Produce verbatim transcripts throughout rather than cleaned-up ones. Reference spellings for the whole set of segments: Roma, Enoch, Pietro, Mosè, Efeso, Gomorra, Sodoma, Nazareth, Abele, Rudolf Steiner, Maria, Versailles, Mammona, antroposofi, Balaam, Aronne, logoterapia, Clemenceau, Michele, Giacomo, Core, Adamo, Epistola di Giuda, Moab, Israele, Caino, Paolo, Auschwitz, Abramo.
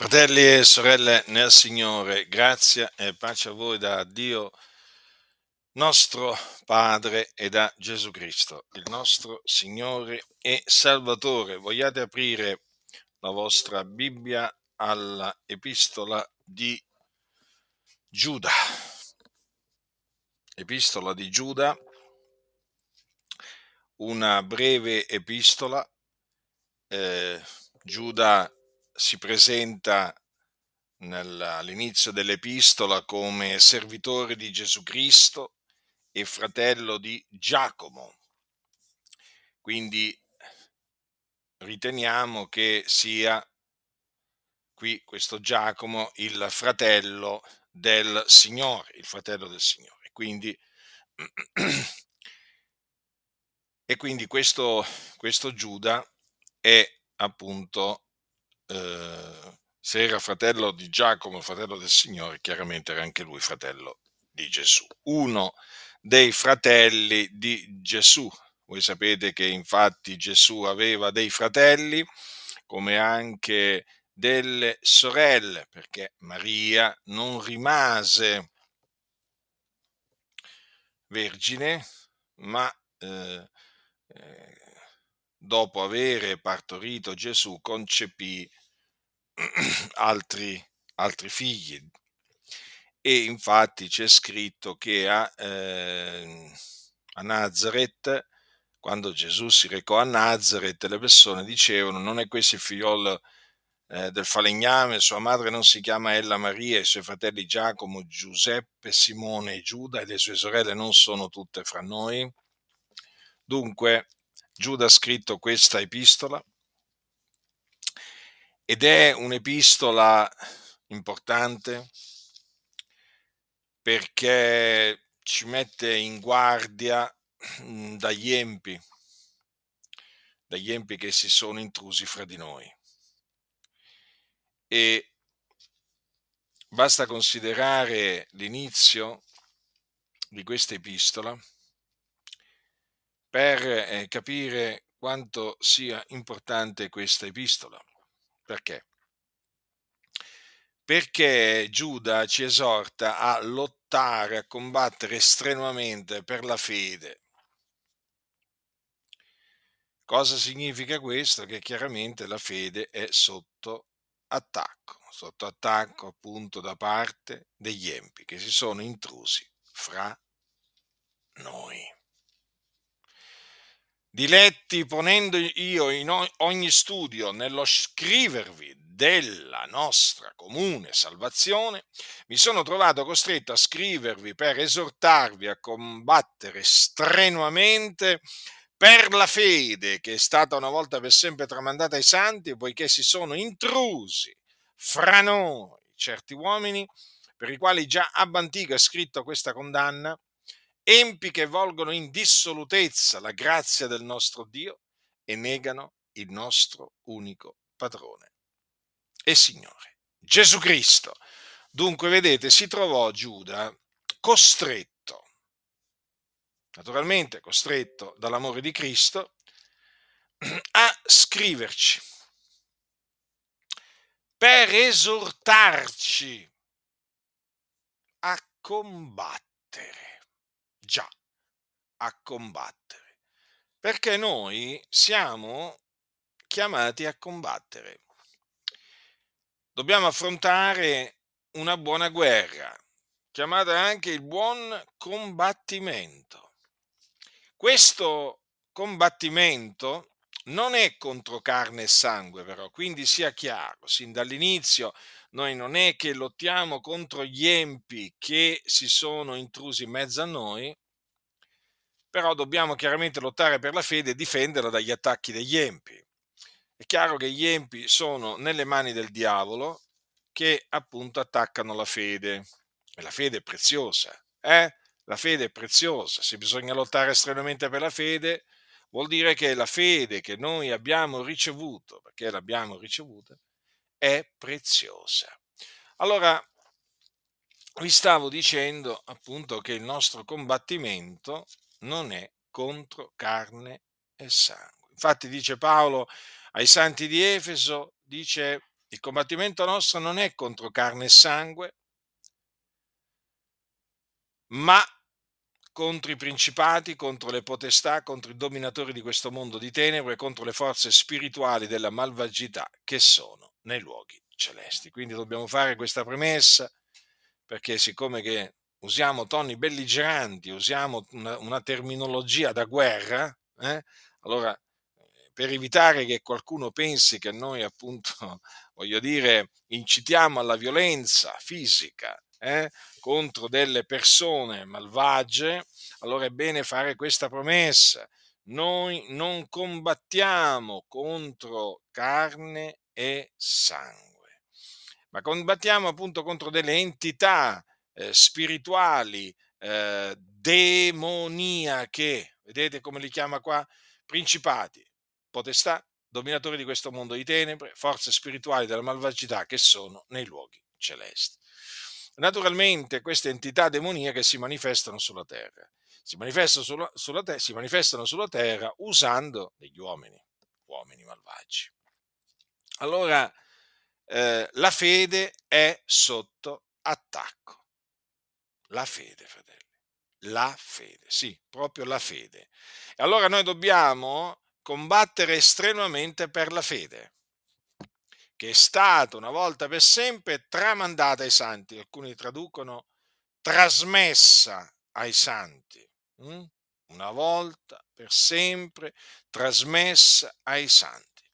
Fratelli e sorelle nel Signore, grazia e pace a voi da Dio nostro Padre e da Gesù Cristo, il nostro Signore e Salvatore. Vogliate aprire la vostra Bibbia alla Epistola di Giuda. Epistola di Giuda, una breve epistola. Eh, Giuda si presenta all'inizio dell'epistola come servitore di Gesù Cristo e fratello di Giacomo. Quindi riteniamo che sia qui questo Giacomo il fratello del Signore, il fratello del Signore. Quindi e quindi questo, questo Giuda è appunto Uh, se era fratello di Giacomo, fratello del Signore, chiaramente era anche lui fratello di Gesù, uno dei fratelli di Gesù. Voi sapete che infatti Gesù aveva dei fratelli come anche delle sorelle, perché Maria non rimase vergine, ma uh, dopo avere partorito Gesù concepì Altri, altri figli, e infatti c'è scritto che a, eh, a Nazareth, quando Gesù si recò a Nazareth, le persone dicevano: non è questo il figliolo eh, del falegname? Sua madre non si chiama ella Maria? I suoi fratelli Giacomo, Giuseppe, Simone e Giuda, e le sue sorelle non sono tutte fra noi? Dunque Giuda ha scritto questa epistola, ed è un'epistola importante perché ci mette in guardia dagli empi, dagli empi che si sono intrusi fra di noi. E basta considerare l'inizio di questa epistola per capire quanto sia importante questa epistola. Perché? Perché Giuda ci esorta a lottare, a combattere strenuamente per la fede. Cosa significa questo? Che chiaramente la fede è sotto attacco, sotto attacco appunto da parte degli empi che si sono intrusi fra noi. Diletti, ponendo io in ogni studio nello scrivervi della nostra comune salvazione, mi sono trovato costretto a scrivervi per esortarvi a combattere strenuamente per la fede che è stata una volta per sempre tramandata ai santi, poiché si sono intrusi fra noi certi uomini, per i quali già ab antico è scritto questa condanna: empi che volgono in dissolutezza la grazia del nostro Dio e negano il nostro unico padrone e Signore, Gesù Cristo. Dunque, vedete, si trovò Giuda costretto, naturalmente costretto dall'amore di Cristo, a scriverci per esortarci a combattere. Già, a combattere, perché noi siamo chiamati a combattere. Dobbiamo affrontare una buona guerra, chiamata anche il buon combattimento. Questo combattimento non è contro carne e sangue, però, quindi sia chiaro, sin dall'inizio noi non è che lottiamo contro gli empi che si sono intrusi in mezzo a noi, però dobbiamo chiaramente lottare per la fede e difenderla dagli attacchi degli empi. È chiaro che gli empi sono nelle mani del diavolo, che appunto attaccano la fede, e la fede è preziosa, eh? La fede è preziosa. Se bisogna lottare strenuamente per la fede, vuol dire che la fede che noi abbiamo ricevuto, perché l'abbiamo ricevuta, è preziosa. Allora, vi stavo dicendo appunto che il nostro combattimento non è contro carne e sangue. Infatti dice Paolo ai santi di Efeso, dice: Il combattimento nostro non è contro carne e sangue, ma contro i principati, contro le potestà, contro i dominatori di questo mondo di tenebre, contro le forze spirituali della malvagità che sono nei luoghi celesti. Quindi dobbiamo fare questa premessa, perché siccome che usiamo toni belligeranti, usiamo una, una terminologia da guerra, eh, allora per evitare che qualcuno pensi che noi appunto, voglio dire, incitiamo alla violenza fisica, Eh, contro delle persone malvagie, allora è bene fare questa promessa: noi non combattiamo contro carne e sangue, ma combattiamo appunto contro delle entità eh, spirituali eh, demoniache. Vedete come li chiama qua? Principati, potestà, dominatori di questo mondo di tenebre, forze spirituali della malvagità che sono nei luoghi celesti. Naturalmente queste entità demoniache si manifestano sulla terra, si manifestano sulla, sulla, te- si manifestano sulla terra usando degli uomini, uomini malvagi. Allora eh, la fede è sotto attacco, la fede, fratelli, la fede, sì, proprio la fede. E allora noi dobbiamo combattere strenuamente per la fede, che è stata una volta per sempre tramandata ai santi, alcuni traducono trasmessa ai santi, una volta per sempre trasmessa ai santi.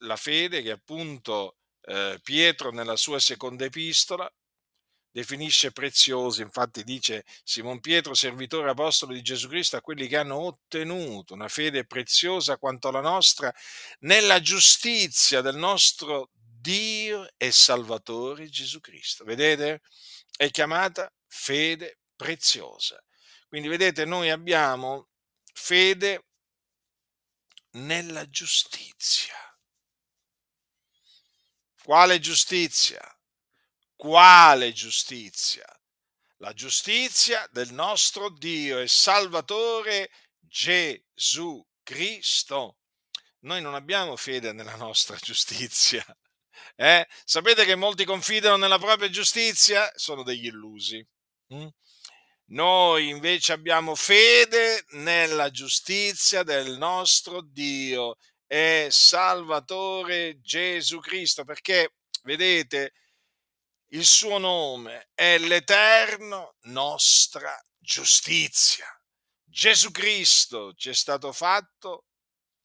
La fede che appunto eh, Pietro nella sua seconda epistola definisce preziosa, infatti dice: Simon Pietro, servitore apostolo di Gesù Cristo, a quelli che hanno ottenuto una fede preziosa quanto la nostra nella giustizia del nostro Dio e Salvatore Gesù Cristo. Vedete? È chiamata fede preziosa. Quindi vedete, noi abbiamo fede nella giustizia. Quale giustizia? Quale giustizia? La giustizia del nostro Dio e Salvatore Gesù Cristo. Noi non abbiamo fede nella nostra giustizia. Eh? Sapete che molti confidano nella propria giustizia? Sono degli illusi. Mm? Noi invece abbiamo fede nella giustizia del nostro Dio e Salvatore Gesù Cristo, perché, vedete, il suo nome è l'eterno nostra giustizia. Gesù Cristo ci è stato fatto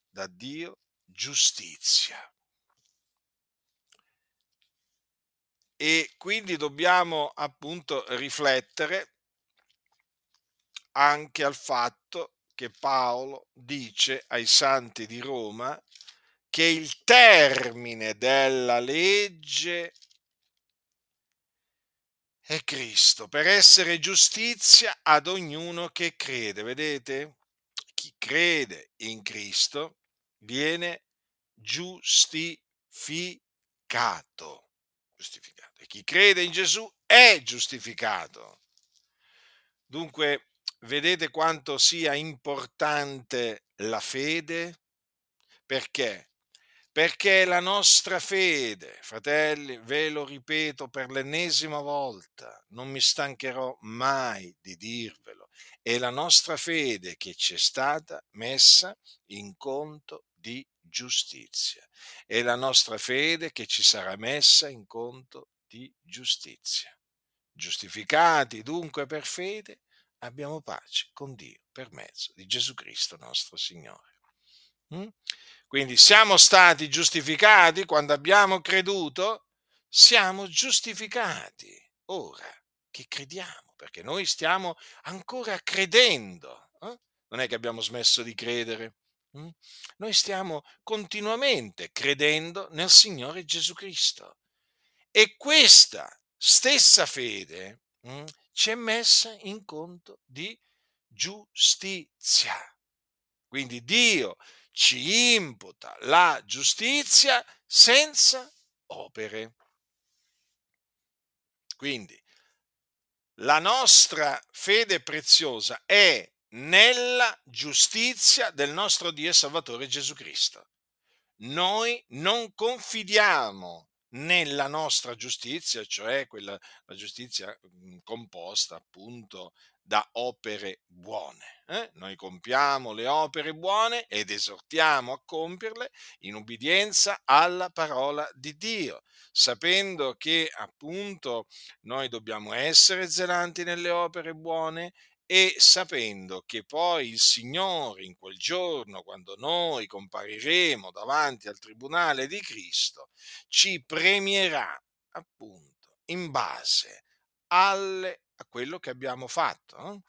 da Dio giustizia. E quindi dobbiamo appunto riflettere anche al fatto che Paolo dice ai santi di Roma che il termine della legge è Cristo, per essere giustizia ad ognuno che crede. Vedete? Chi crede in Cristo viene giustificato. Giustificato. E chi crede in Gesù è giustificato. Dunque, vedete quanto sia importante la fede? Perché? Perché la nostra fede, fratelli, ve lo ripeto per l'ennesima volta, non mi stancherò mai di dirvelo, è la nostra fede che ci è stata messa in conto di giustizia. È la nostra fede che ci sarà messa in conto di giustizia. Giustificati dunque per fede, abbiamo pace con Dio per mezzo di Gesù Cristo nostro Signore. Quindi siamo stati giustificati quando abbiamo creduto, siamo giustificati ora che crediamo, perché noi stiamo ancora credendo, eh? Non è che abbiamo smesso di credere, hm? Noi stiamo continuamente credendo nel Signore Gesù Cristo, e questa stessa fede hm, ci è messa in conto di giustizia. Quindi Dio ci imputa la giustizia senza opere. Quindi la nostra fede preziosa è nella giustizia del nostro Dio e Salvatore Gesù Cristo. noi non confidiamo nella nostra giustizia, cioè quella, la giustizia composta appunto da opere buone. Eh? Noi compiamo le opere buone ed esortiamo a compierle in ubbidienza alla parola di Dio, sapendo che appunto noi dobbiamo essere zelanti nelle opere buone e sapendo che poi il Signore in quel giorno, quando noi compariremo davanti al tribunale di Cristo, ci premierà appunto in base alle, a quello che abbiamo fatto, eh?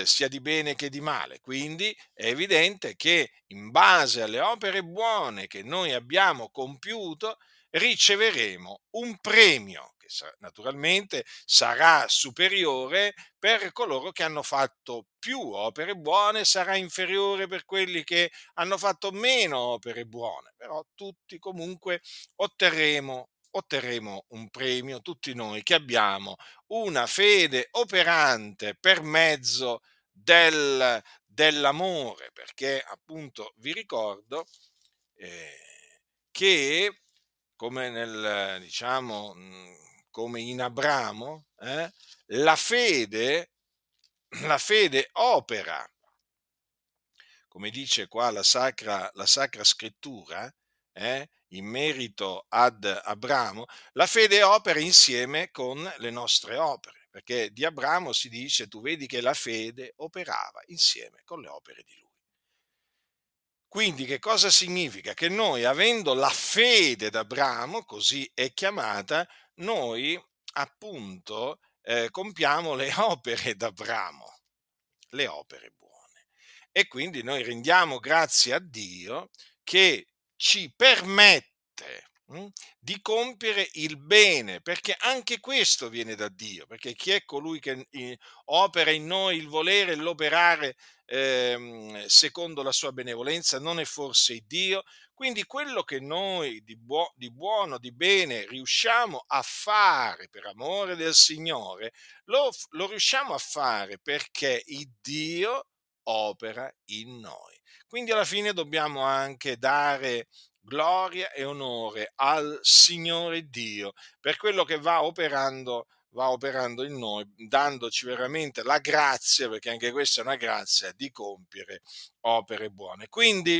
Eh, sia di bene che di male. Quindi è evidente che in base alle opere buone che noi abbiamo compiuto riceveremo un premio che naturalmente sarà superiore per coloro che hanno fatto più opere buone, sarà inferiore per quelli che hanno fatto meno opere buone, però tutti comunque otterremo, otterremo un premio, tutti noi che abbiamo una fede operante per mezzo del, dell'amore, perché appunto vi ricordo eh, che come nel, diciamo, come in Abramo, eh, la fede, la fede opera, come dice qua la Sacra, la Sacra Scrittura, eh, in merito ad Abramo, la fede opera insieme con le nostre opere, perché di Abramo si dice, tu vedi che la fede operava insieme con le opere di lui. Quindi che cosa significa? Che noi, avendo la fede d'Abramo, così è chiamata, noi appunto eh, compiamo le opere d'Abramo, le opere buone. E quindi noi rendiamo grazie a Dio che ci permette hm, di compiere il bene, perché anche questo viene da Dio, perché chi è colui che opera in noi il volere e l'operare Eh, secondo la sua benevolenza? Non è forse Dio? Quindi quello che noi di, buo, di buono, di bene riusciamo a fare per amore del Signore, lo, lo riusciamo a fare perché il Dio opera in noi. Quindi alla fine dobbiamo anche dare gloria e onore al Signore Dio per quello che va operando va operando in noi, dandoci veramente la grazia, perché anche questa è una grazia, di compiere opere buone. Quindi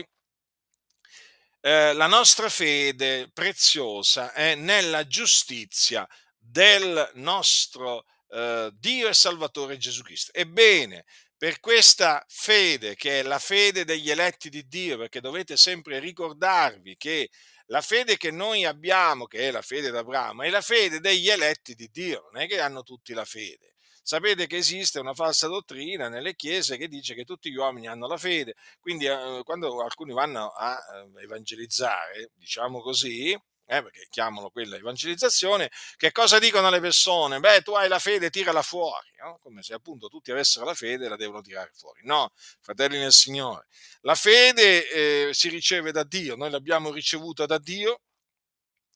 eh, la nostra fede preziosa è nella giustizia del nostro eh, Dio e Salvatore Gesù Cristo. Ebbene, per questa fede, che è la fede degli eletti di Dio, perché dovete sempre ricordarvi che la fede che noi abbiamo, che è la fede d'Abramo, è la fede degli eletti di Dio, non è che hanno tutti la fede. Sapete che esiste una falsa dottrina nelle chiese che dice che tutti gli uomini hanno la fede, quindi eh, quando alcuni vanno a eh, evangelizzare, diciamo così, eh, perché chiamano quella evangelizzazione, che cosa dicono le persone? Beh, tu hai la fede, tirala fuori, no? Come se appunto tutti avessero la fede e la devono tirare fuori. No, fratelli nel Signore, la fede eh, si riceve da Dio, noi l'abbiamo ricevuta da Dio,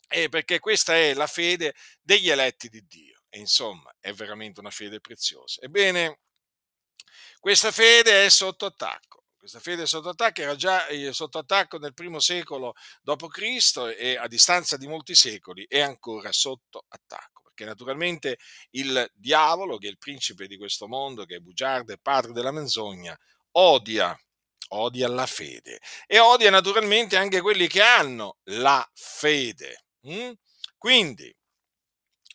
eh, perché questa è la fede degli eletti di Dio, e insomma è veramente una fede preziosa. Ebbene, questa fede è sotto attacco. Questa fede sotto attacco era già sotto attacco nel primo secolo dopo Cristo e a distanza di molti secoli è ancora sotto attacco, perché naturalmente il diavolo, che è il principe di questo mondo, che è bugiardo e padre della menzogna, odia, odia la fede e odia naturalmente anche quelli che hanno la fede. Quindi,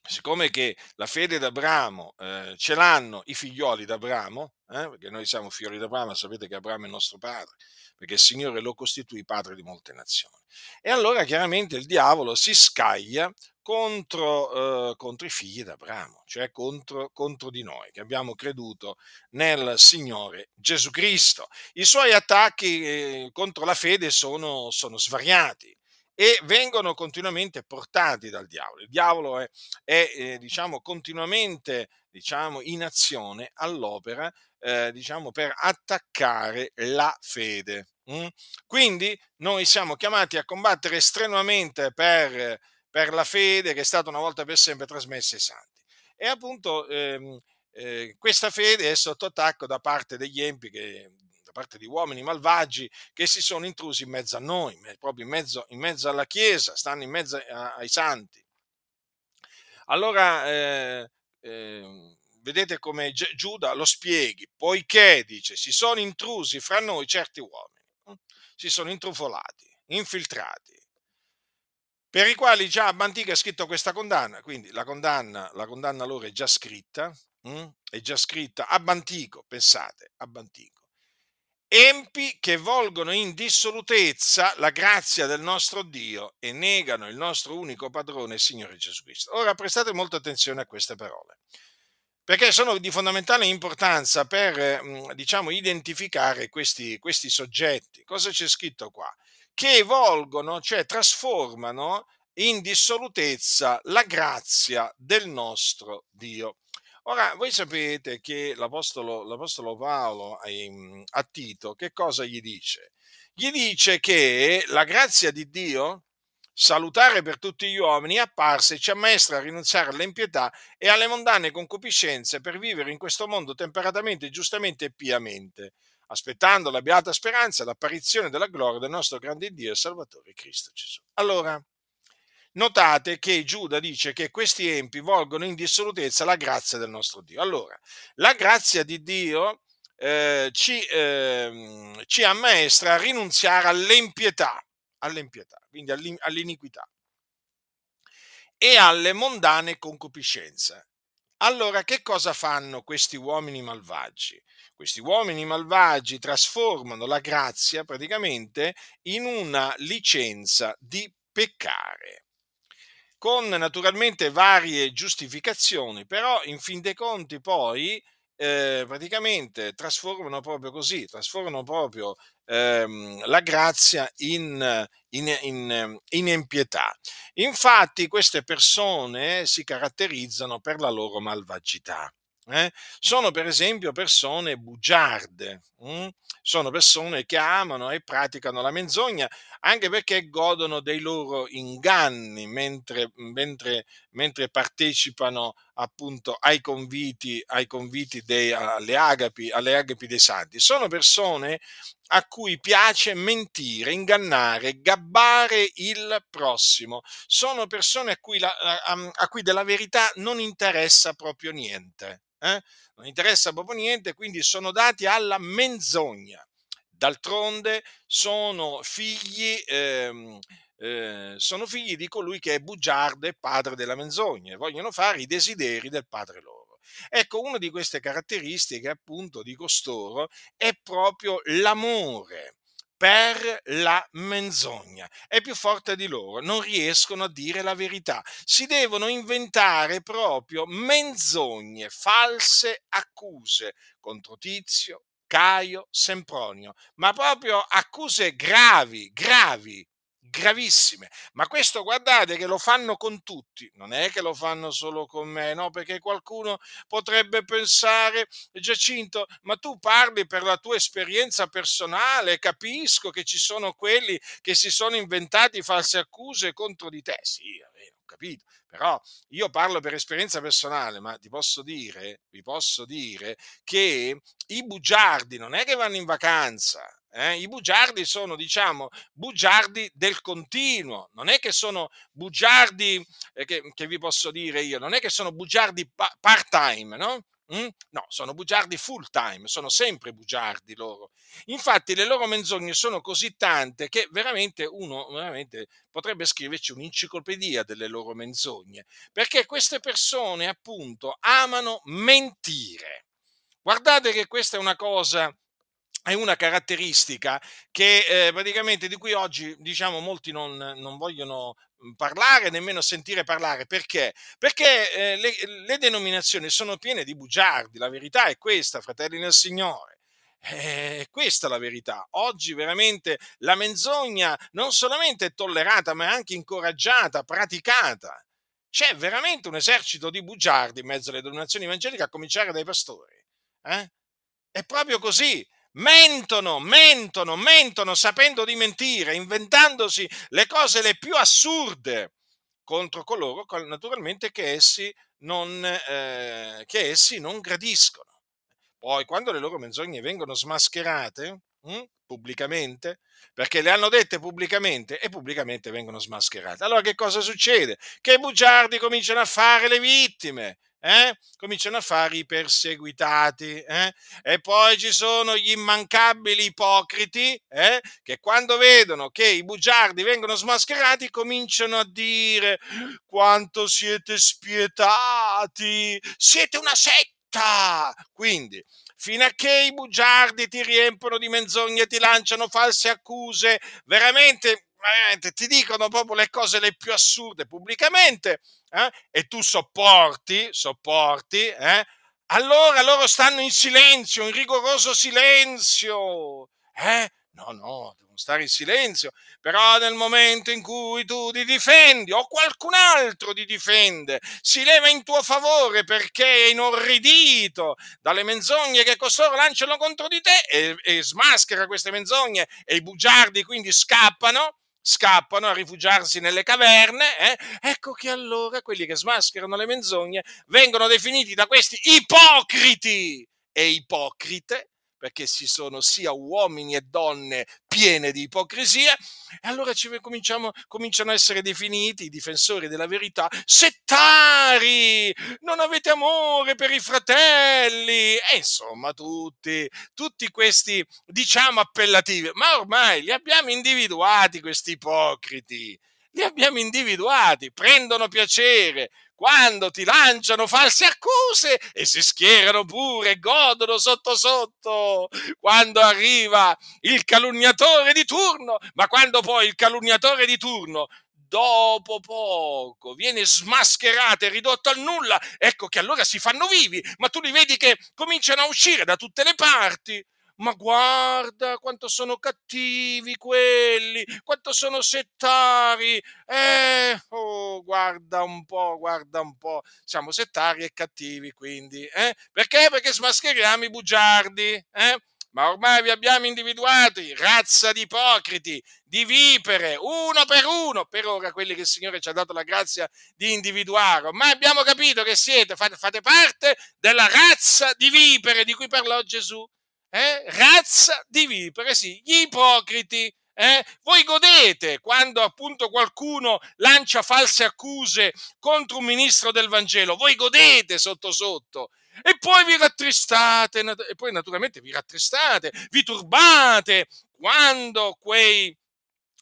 siccome che la fede d'Abramo eh, ce l'hanno i figlioli d'Abramo, eh, perché noi siamo figlioli d'Abramo, sapete che Abramo è il nostro padre, perché il Signore lo costituì padre di molte nazioni. E allora chiaramente il diavolo si scaglia contro, eh, contro i figli d'Abramo, cioè contro, contro di noi che abbiamo creduto nel Signore Gesù Cristo. I suoi attacchi eh, contro la fede sono, sono svariati e vengono continuamente portati dal diavolo. Il diavolo è, è eh, diciamo, continuamente diciamo, in azione, all'opera, eh, diciamo, per attaccare la fede. Mm? Quindi noi siamo chiamati a combattere strenuamente per, per la fede che è stata una volta per sempre trasmessa ai santi. E appunto ehm, eh, questa fede è sotto attacco da parte degli empi che parte di uomini malvagi che si sono intrusi in mezzo a noi, proprio in mezzo, in mezzo alla Chiesa, stanno in mezzo a, ai santi. Allora, eh, eh, vedete come Giuda lo spieghi, poiché, dice, si sono intrusi fra noi certi uomini, si sono intrufolati, infiltrati, per i quali già a Bantica è scritta questa condanna, quindi la condanna, la condanna loro è già scritta, mh? è già scritta ab antico, pensate, ab antico. Empi che volgono in dissolutezza la grazia del nostro Dio e negano il nostro unico padrone, il Signore Gesù Cristo. Ora prestate molta attenzione a queste parole, perché sono di fondamentale importanza per, mh, diciamo, identificare questi, questi soggetti. Cosa c'è scritto qua? Che evolgono, cioè trasformano in dissolutezza la grazia del nostro Dio. Ora, voi sapete che l'apostolo, l'apostolo Paolo a Tito che cosa gli dice? Gli dice che la grazia di Dio, salutare per tutti gli uomini, è apparsa e ci ammaestra a rinunciare all'impietà e alle mondane concupiscenze per vivere in questo mondo temperatamente, giustamente e piamente, aspettando la beata speranza, l'apparizione della gloria del nostro grande Dio e Salvatore Cristo Gesù. Allora, notate che Giuda dice che questi empi volgono in dissolutezza la grazia del nostro Dio. Allora, la grazia di Dio eh, ci, eh, ci ammaestra a rinunziare all'impietà, all'impietà, quindi all'iniquità e alle mondane concupiscenze. Allora, che cosa fanno questi uomini malvagi? Questi uomini malvagi trasformano la grazia praticamente in una licenza di peccare, con naturalmente varie giustificazioni, però in fin dei conti poi eh, praticamente trasformano proprio così, trasformano proprio ehm, la grazia in, in, in, in impietà. Infatti queste persone si caratterizzano per la loro malvagità. Eh? Sono per esempio persone bugiarde, mh? sono persone che amano e praticano la menzogna anche perché godono dei loro inganni mentre, mentre, mentre partecipano appunto ai conviti, ai conviti dei, alle, agapi, alle agapi dei santi. Sono persone a cui piace mentire, ingannare, gabbare il prossimo. Sono persone a cui, la, a, a cui della verità non interessa proprio niente. Eh? Non interessa proprio niente, quindi sono dati alla menzogna. D'altronde sono figli, eh, eh, sono figli di colui che è bugiardo e padre della menzogna, e vogliono fare i desideri del padre loro. Ecco, una di queste caratteristiche appunto di costoro è proprio l'amore per la menzogna, è più forte di loro, non riescono a dire la verità, si devono inventare proprio menzogne, false accuse contro Tizio, Caio, Sempronio, ma proprio accuse gravi, gravi, gravissime. Ma questo guardate che lo fanno con tutti, non è che lo fanno solo con me, no? Perché qualcuno potrebbe pensare, Giacinto, ma tu parli per la tua esperienza personale, capisco che ci sono quelli che si sono inventati false accuse contro di te. Sì, ho capito, però io parlo per esperienza personale, ma ti posso dire, vi posso dire che i bugiardi non è che vanno in vacanza. Eh, i bugiardi sono, diciamo, bugiardi del continuo, non è che sono bugiardi, eh, che, che vi posso dire io, non è che sono bugiardi pa- part-time, no? Mm? No, sono bugiardi full-time, sono sempre bugiardi loro. Infatti le loro menzogne sono così tante che veramente uno veramente potrebbe scriverci un'enciclopedia delle loro menzogne, perché queste persone, appunto, amano mentire. Guardate che questa è una cosa... è una caratteristica che eh, praticamente di cui oggi, diciamo, molti non, non vogliono parlare, nemmeno sentire parlare. Perché? Perché eh, le, le denominazioni sono piene di bugiardi. La verità è questa, fratelli nel Signore. Eh, questa è la verità. Oggi veramente la menzogna non solamente è tollerata, ma è anche incoraggiata, praticata. C'è veramente un esercito di bugiardi in mezzo alle denominazioni evangeliche, a cominciare dai pastori. Eh? È proprio così. Mentono, mentono, mentono sapendo di mentire, inventandosi le cose le più assurde contro coloro naturalmente che essi non, eh, che essi non gradiscono. Poi, quando le loro menzogne vengono smascherate mh, pubblicamente, perché le hanno dette pubblicamente e pubblicamente vengono smascherate, allora che cosa succede? Che i bugiardi cominciano a fare le vittime, eh? Cominciano a fare i perseguitati, eh? E poi ci sono gli immancabili ipocriti, eh? Che quando vedono che i bugiardi vengono smascherati cominciano a dire: quanto siete spietati, siete una setta. Quindi, fino a che i bugiardi ti riempiono di menzogne, ti lanciano false accuse, veramente, veramente ti dicono proprio le cose le più assurde pubblicamente, eh? E tu sopporti, sopporti, eh? Allora loro stanno in silenzio, in rigoroso silenzio, eh? No, no, devono stare in silenzio, però nel momento in cui tu ti difendi o qualcun altro ti difende, si leva in tuo favore perché è inorridito dalle menzogne che costoro lanciano contro di te e, e smaschera queste menzogne e i bugiardi quindi scappano, scappano a rifugiarsi nelle caverne, eh? Ecco che allora quelli che smascherano le menzogne vengono definiti da questi ipocriti e ipocrite, perché si sono sia uomini e donne piene di ipocrisia, e allora ci cominciamo, cominciano a essere definiti i difensori della verità, settari, non avete amore per i fratelli, e insomma tutti, tutti questi, diciamo, appellativi, ma ormai li abbiamo individuati questi ipocriti, li abbiamo individuati, prendono piacere quando ti lanciano false accuse e si schierano pure, godono sotto sotto quando arriva il calunniatore di turno, ma quando poi il calunniatore di turno dopo poco viene smascherato e ridotto al nulla, ecco che allora si fanno vivi, ma tu li vedi che cominciano a uscire da tutte le parti. Ma guarda quanto sono cattivi quelli, quanto sono settari, eh, oh, guarda un po', guarda un po', siamo settari e cattivi quindi, eh? Perché? Perché smascheriamo i bugiardi, eh? Ma ormai vi abbiamo individuati, razza di ipocriti, di vipere, uno per uno, per ora quelli che il Signore ci ha dato la grazia di individuare, ormai abbiamo capito che siete, fate, fate parte della razza di vipere di cui parlò Gesù. Eh? Razza di vipere, sì, gli ipocriti, eh? Voi godete quando appunto qualcuno lancia false accuse contro un ministro del Vangelo, voi godete sotto sotto e poi vi rattristate e poi naturalmente vi rattristate, vi turbate quando quei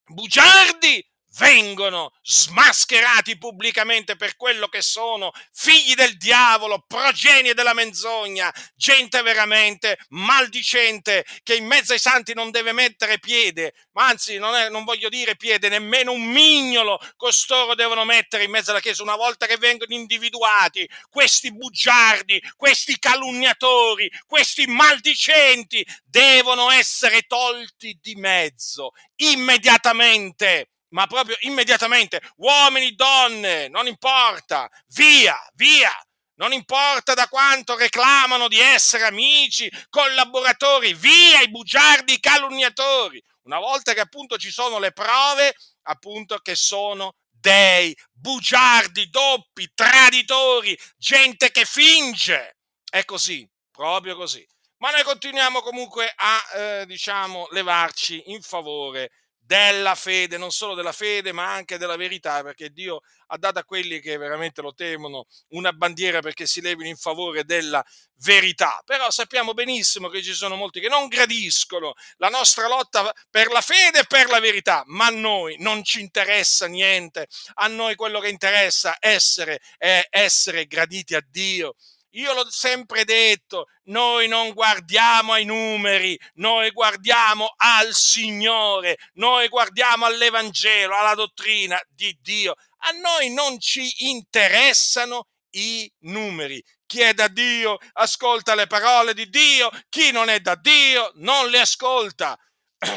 bugiardi vengono smascherati pubblicamente per quello che sono, figli del diavolo, progenie della menzogna, gente veramente maldicente che in mezzo ai santi non deve mettere piede, ma anzi non, è, non voglio dire piede, nemmeno un mignolo costoro devono mettere in mezzo alla Chiesa una volta che vengono individuati questi bugiardi, questi calunniatori, questi maldicenti devono essere tolti di mezzo immediatamente. Ma proprio immediatamente, uomini, donne, non importa, via, via, non importa da quanto reclamano di essere amici, collaboratori, via i bugiardi, i calunniatori, una volta che appunto ci sono le prove, appunto che sono dei bugiardi, doppi, traditori, gente che finge, è così, proprio così, ma noi continuiamo comunque a, eh, diciamo, levarci in favore della fede, non solo della fede ma anche della verità, perché Dio ha dato a quelli che veramente lo temono una bandiera perché si levino in favore della verità, però sappiamo benissimo che ci sono molti che non gradiscono la nostra lotta per la fede e per la verità, ma a noi non ci interessa niente, a noi quello che interessa essere è essere graditi a Dio. Io l'ho sempre detto, noi non guardiamo ai numeri, noi guardiamo al Signore, noi guardiamo all'Evangelo, alla dottrina di Dio. A noi non ci interessano i numeri. Chi è da Dio ascolta le parole di Dio, chi non è da Dio non le ascolta.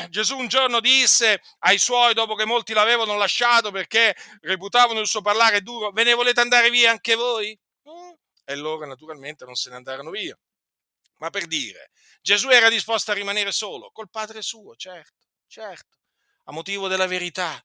Gesù un giorno disse ai suoi, dopo che molti l'avevano lasciato perché reputavano il suo parlare duro: ve ne volete andare via anche voi? E loro naturalmente non se ne andarono via. Ma per dire, Gesù era disposto a rimanere solo, col Padre suo, certo, certo, a motivo della verità,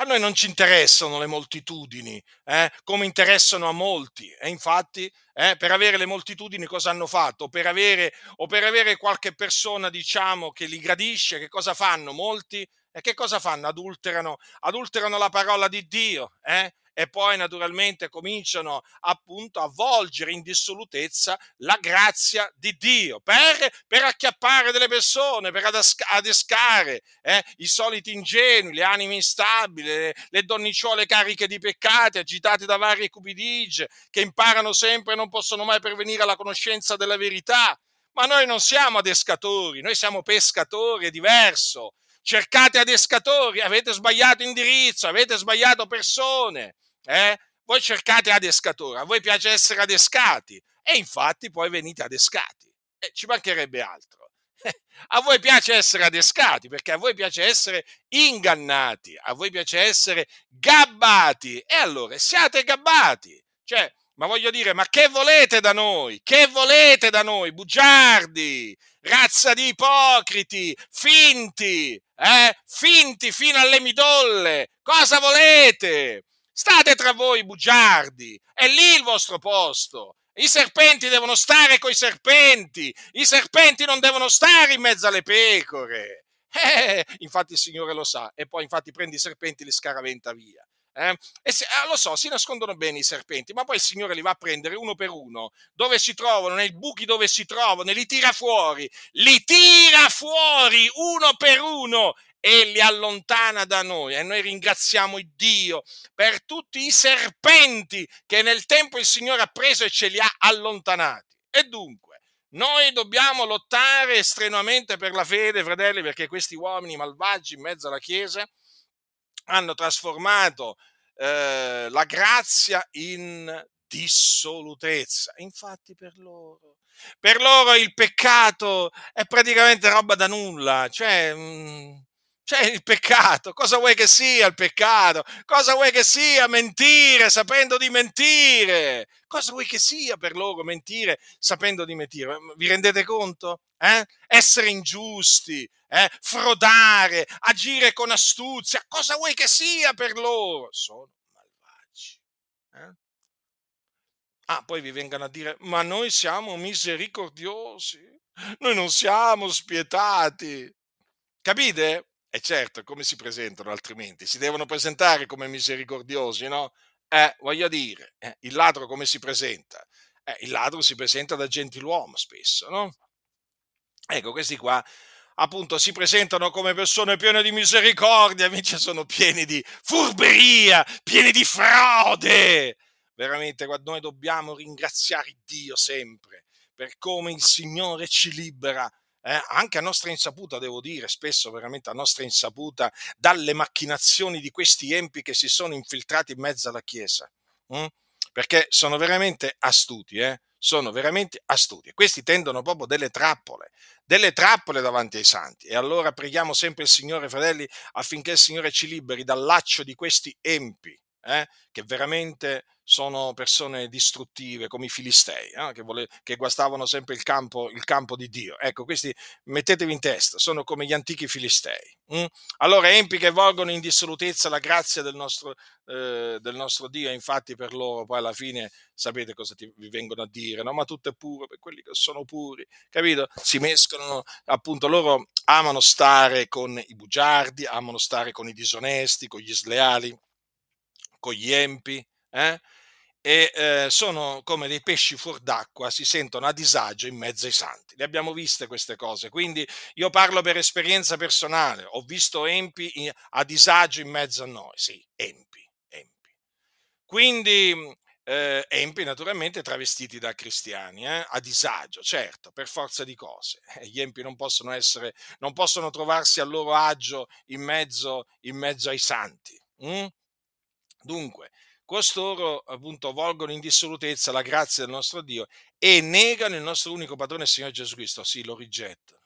A noi non ci interessano le moltitudini, eh, come interessano a molti. E infatti, eh, per avere le moltitudini cosa hanno fatto? O per avere, o per avere qualche persona, diciamo, che li gradisce, che cosa fanno molti? E che cosa fanno? Adulterano, adulterano la parola di Dio, eh? E poi naturalmente cominciano appunto a volgere in dissolutezza la grazia di Dio per, per acchiappare delle persone, per adasca, adescare eh? i soliti ingenui, le anime instabili, le, le donnicciole cariche di peccati, agitate da varie cupidigie, che imparano sempre e non possono mai pervenire alla conoscenza della verità. Ma noi non siamo adescatori, noi siamo pescatori, è diverso. Cercate adescatori, avete sbagliato indirizzo, avete sbagliato persone, eh? Voi cercate adescatori, a voi piace essere adescati e infatti poi venite adescati, eh, ci mancherebbe altro, eh, a voi piace essere adescati perché a voi piace essere ingannati, a voi piace essere gabbati e allora siate gabbati, cioè, ma voglio dire, ma che volete da noi? Che volete da noi? Bugiardi, razza di ipocriti, finti, eh? Finti fino alle midolle. Cosa volete? State tra voi, bugiardi, è lì il vostro posto. I serpenti devono stare coi serpenti, i serpenti non devono stare in mezzo alle pecore. Eh, infatti il Signore lo sa, e poi infatti prende i serpenti e li scaraventa via. Eh? E se, eh, lo so, si nascondono bene i serpenti, ma poi il Signore li va a prendere uno per uno, dove si trovano, nei buchi dove si trovano, e li tira fuori, li tira fuori uno per uno e li allontana da noi. E noi ringraziamo il Dio per tutti i serpenti che nel tempo il Signore ha preso e ce li ha allontanati. E dunque, noi dobbiamo lottare strenuamente per la fede, fratelli, perché questi uomini malvagi in mezzo alla Chiesa hanno trasformato eh, la grazia in dissolutezza. Infatti per loro, per loro il peccato è praticamente roba da nulla, cioè... Mh, C'è il peccato, cosa vuoi che sia il peccato? Cosa vuoi che sia mentire sapendo di mentire? Cosa vuoi che sia per loro mentire sapendo di mentire? Vi rendete conto? Eh? Essere ingiusti, eh? Frodare, agire con astuzia, cosa vuoi che sia per loro? Sono malvagi. Eh? Ah, poi vi vengano a dire, ma noi siamo misericordiosi, noi non siamo spietati. Capite? E certo, come si presentano altrimenti? Si devono presentare come misericordiosi, no? Eh, voglio dire, eh, il ladro come si presenta? Eh, il ladro si presenta da gentiluomo spesso, no? Ecco, questi qua, appunto, si presentano come persone piene di misericordia, invece sono pieni di furberia, pieni di frode! Veramente, noi dobbiamo ringraziare Dio sempre per come il Signore ci libera. Eh, anche a nostra insaputa, devo dire, spesso veramente a nostra insaputa, dalle macchinazioni di questi empi che si sono infiltrati in mezzo alla Chiesa, mm? perché sono veramente astuti, eh? sono veramente astuti. Questi tendono proprio delle trappole, delle trappole davanti ai santi. E allora preghiamo sempre il Signore, fratelli, affinché il Signore ci liberi dal laccio di questi empi, eh? che veramente sono persone distruttive come i filistei, eh, che, vole- che guastavano sempre il campo, il campo di Dio. Ecco, questi, mettetevi in testa, sono come gli antichi filistei. Mm? Allora, empi che volgono in dissolutezza la grazia del nostro, eh, del nostro Dio, infatti per loro poi alla fine sapete cosa ti, vi vengono a dire, no? Ma tutto è puro per quelli che sono puri, capito? Si mescolano, appunto, loro amano stare con i bugiardi, amano stare con i disonesti, con gli sleali, con gli empi, eh? e eh, sono come dei pesci fuor d'acqua, si sentono a disagio in mezzo ai santi. Le abbiamo viste queste cose, quindi io parlo per esperienza personale, ho visto empi in, a disagio in mezzo a noi, sì, empi, empi. Quindi eh, empi naturalmente travestiti da cristiani, eh, a disagio, certo, per forza di cose. Gli empi non possono essere, non possono trovarsi a loro agio in mezzo, in mezzo ai santi. Mm? Dunque, costoro appunto volgono in dissolutezza la grazia del nostro Dio e negano il nostro unico padrone, il Signore Gesù Cristo. Sì, lo rigettano.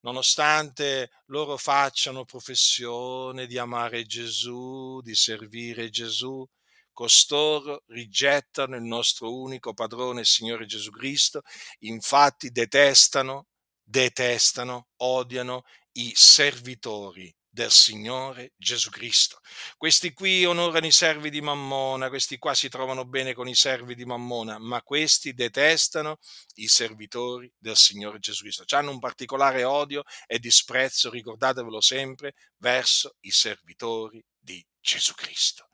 Nonostante loro facciano professione di amare Gesù, di servire Gesù, costoro rigettano il nostro unico padrone, il Signore Gesù Cristo. Infatti detestano, detestano, odiano i servitori del Signore Gesù Cristo. Questi qui onorano i servi di Mammona, questi qua si trovano bene con i servi di Mammona, ma questi detestano i servitori del Signore Gesù Cristo. C'hanno un particolare odio e disprezzo, ricordatevelo sempre, verso i servitori di Gesù Cristo.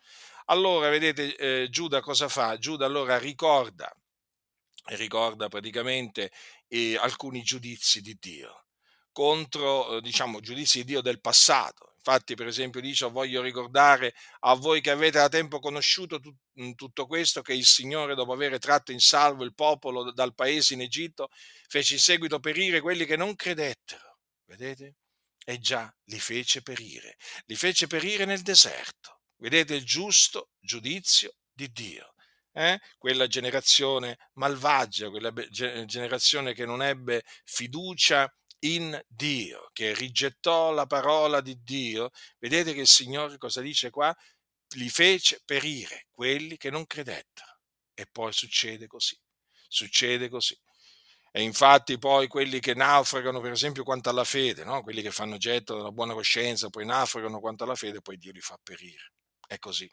Allora, vedete, eh, Giuda cosa fa? Giuda allora ricorda, ricorda praticamente eh, alcuni giudizi di Dio, contro, eh, diciamo, giudizi di Dio del passato. Infatti, per esempio, dice: voglio ricordare a voi che avete da tempo conosciuto tu, tutto questo, che il Signore, dopo aver tratto in salvo il popolo dal paese in Egitto, fece in seguito perire quelli che non credettero. Vedete? E già, li fece perire. Li fece perire nel deserto. Vedete il giusto giudizio di Dio, eh? Quella generazione malvagia, quella generazione che non ebbe fiducia in Dio, che rigettò la parola di Dio. Vedete che il Signore cosa dice qua? Li fece perire quelli che non credettero. E poi succede così, succede così. E infatti poi quelli che naufragano, per esempio, quanto alla fede, no? Quelli che fanno getto della buona coscienza, poi naufragano quanto alla fede, poi Dio li fa perire. È così.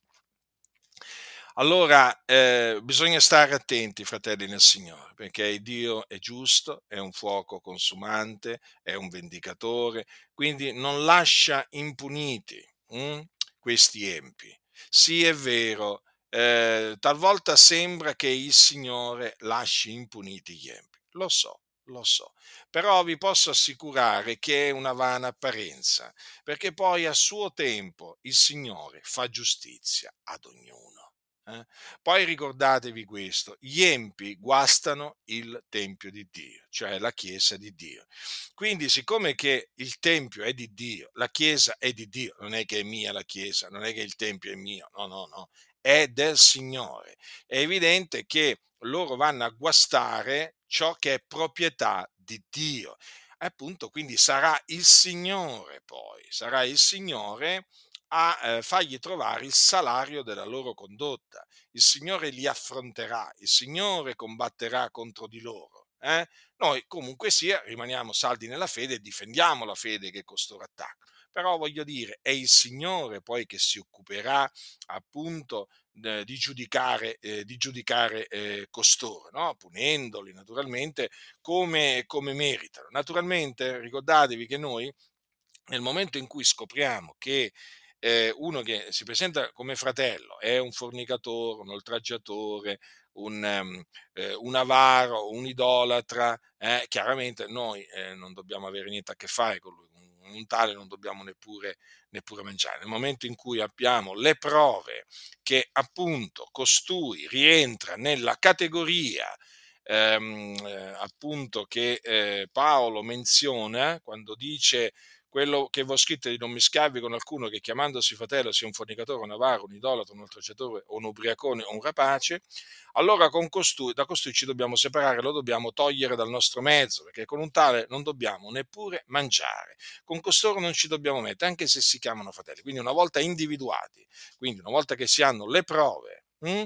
Allora, eh, bisogna stare attenti, fratelli nel Signore, perché Dio è giusto, è un fuoco consumante, è un vendicatore, quindi non lascia impuniti hm, questi empi. Sì, è vero, eh, talvolta sembra che il Signore lasci impuniti gli empi. Lo so. Lo so, però vi posso assicurare che è una vana apparenza, perché poi a suo tempo il Signore fa giustizia ad ognuno. Eh? Poi ricordatevi questo: gli empi guastano il Tempio di Dio, cioè la Chiesa di Dio. Quindi, siccome che il Tempio è di Dio, la Chiesa è di Dio, non è che è mia la Chiesa, non è che il Tempio è mio, no, no, no, è del Signore. È evidente che loro vanno a guastare ciò che è proprietà di Dio. Appunto, quindi sarà il Signore poi, sarà il Signore a eh, fargli trovare il salario della loro condotta. Il Signore li affronterà, il Signore combatterà contro di loro. Eh? Noi comunque sia rimaniamo saldi nella fede e difendiamo la fede che costoro attaccano. Però voglio dire, è il Signore poi che si occuperà appunto di giudicare, eh, di giudicare eh, costoro, no? Punendoli naturalmente come, come meritano. Naturalmente ricordatevi che noi, nel momento in cui scopriamo che eh, uno che si presenta come fratello è un fornicatore, un oltraggiatore, un, eh, un avaro, un idolatra, eh, chiaramente noi eh, non dobbiamo avere niente a che fare con lui, un tale non dobbiamo neppure, neppure mangiare. Nel momento in cui abbiamo le prove che appunto costui rientra nella categoria ehm, eh, appunto che eh, Paolo menziona quando dice: quello che vi ho scritto di non mischiarvi con alcuno che chiamandosi fratello sia un fornicatore, un avaro, un idolatro, un oltraggiatore, un ubriacone o un rapace, allora con costui, da costui ci dobbiamo separare, lo dobbiamo togliere dal nostro mezzo, perché con un tale non dobbiamo neppure mangiare, con costoro non ci dobbiamo mettere, anche se si chiamano fratelli. Quindi una volta individuati, quindi una volta che si hanno le prove hm,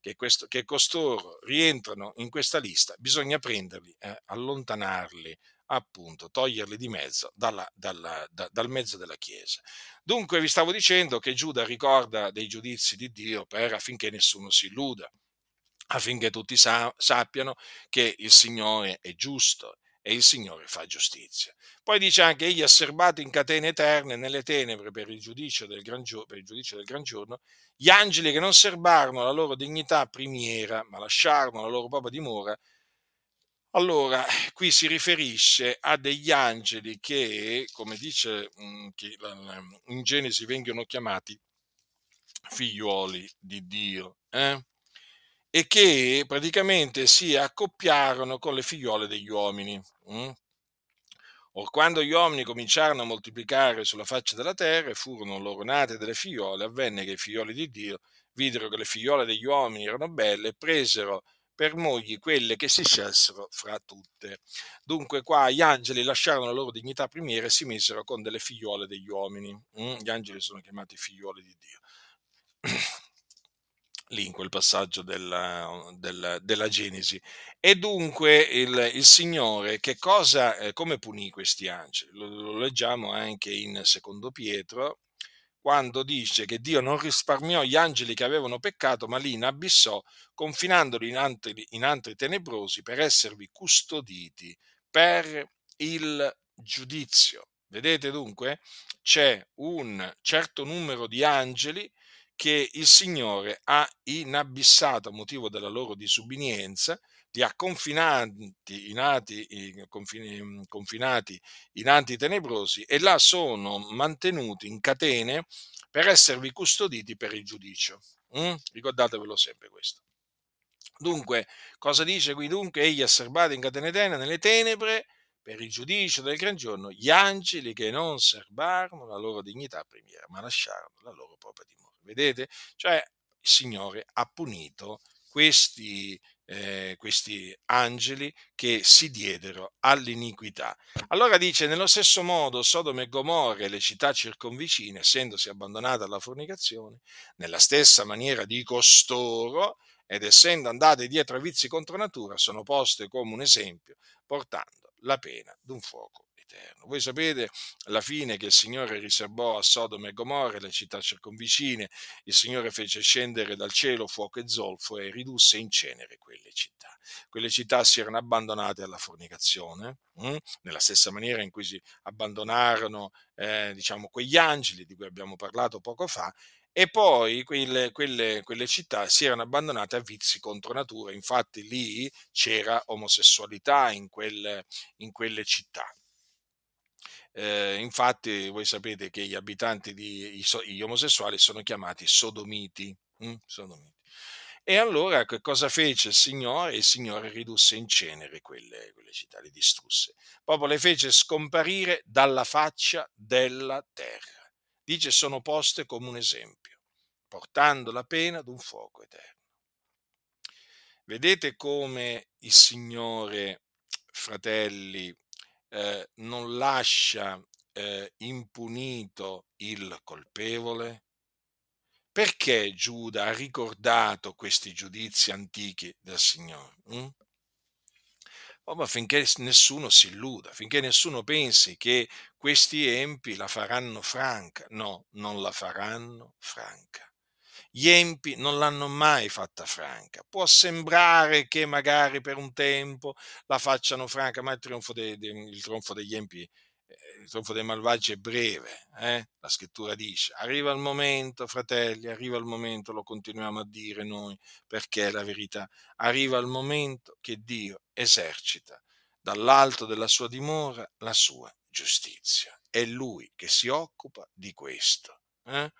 che, questo, che costoro rientrano in questa lista, bisogna prenderli, eh, allontanarli, appunto toglierli di mezzo dalla, dalla, da, dal mezzo della Chiesa. Dunque vi stavo dicendo che Giuda ricorda dei giudizi di Dio per affinché nessuno si illuda, affinché tutti sa, sappiano che il Signore è giusto e il Signore fa giustizia. Poi dice anche: egli ha serbato in catene eterne nelle tenebre per il giudizio del gran, gio- per il giudizio del gran giorno gli angeli che non serbarono la loro dignità primiera ma lasciarono la loro propria dimora. Allora, qui si riferisce a degli angeli che, come dice che in Genesi, vengono chiamati figliuoli di Dio, eh? E che praticamente si accoppiarono con le figliuole degli uomini. Hm? Or quando gli uomini cominciarono a moltiplicare sulla faccia della terra e furono loro nate delle figliuole, avvenne che i figlioli di Dio videro che le figliuole degli uomini erano belle e presero per mogli quelle che si scelsero fra tutte. Dunque qua gli angeli lasciarono la loro dignità primiera e si misero con delle figliuole degli uomini. Gli angeli sono chiamati figliuoli di Dio. lì in quel passaggio della, della, della Genesi. E dunque il, il Signore che cosa, eh, come punì questi angeli? Lo, lo leggiamo anche in Secondo Pietro, quando dice che Dio non risparmiò gli angeli che avevano peccato, ma li inabissò, confinandoli in antri, in antri tenebrosi per esservi custoditi per il giudizio. Vedete dunque? C'è un certo numero di angeli che il Signore ha inabissato a motivo della loro disubbidienza, li ha confinati in, ati, confinati in anti tenebrosi e là sono mantenuti in catene per esservi custoditi per il giudizio. Mm? Ricordatevelo sempre questo. Dunque, cosa dice qui? Dunque, egli ha serbato in catene eterna nelle tenebre per il giudizio del gran giorno gli angeli che non serbarono la loro dignità primiera, ma lasciarono la loro propria dimora. Vedete? Cioè, il Signore ha punito questi, eh, questi angeli che si diedero all'iniquità. Allora dice, nello stesso modo Sodoma e Gomorra e le città circonvicine, essendosi abbandonate alla fornicazione, nella stessa maniera di costoro, ed essendo andate dietro a vizi contro natura, sono poste come un esempio, portando la pena d'un fuoco eterno. Voi sapete la fine che il Signore riservò a Sodoma e Gomorra, le città circonvicine. Il Signore fece scendere dal cielo fuoco e zolfo e ridusse in cenere quelle città. Quelle città si erano abbandonate alla fornicazione, mh? nella stessa maniera in cui si abbandonarono eh, diciamo, quegli angeli di cui abbiamo parlato poco fa. E poi quelle, quelle, quelle città si erano abbandonate a vizi contro natura, infatti lì c'era omosessualità in, quel, in quelle città. Eh, infatti voi sapete che gli abitanti, di, gli omosessuali sono chiamati sodomiti. Mm? sodomiti. E allora che cosa fece il Signore? Il Signore ridusse in cenere quelle, quelle città, le distrusse. Proprio le fece scomparire dalla faccia della terra. Dice, sono poste come un esempio, portando la pena d'un fuoco eterno. Vedete come il Signore, fratelli, eh, non lascia eh, impunito il colpevole? Perché Giuda ha ricordato questi giudizi antichi del Signore? Hm? Oh, ma finché nessuno si illuda, finché nessuno pensi che questi empi la faranno franca. No, non la faranno franca. Gli empi non l'hanno mai fatta franca. Può sembrare che magari per un tempo la facciano franca, ma il trionfo, de, de, il trionfo degli empi, il trionfo dei malvagi è breve. Eh? La scrittura dice, arriva il momento, fratelli, arriva il momento, lo continuiamo a dire noi, perché è la verità. Arriva il momento che Dio esercita dall'alto della sua dimora la sua giustizia. È Lui che si occupa di questo. Eh?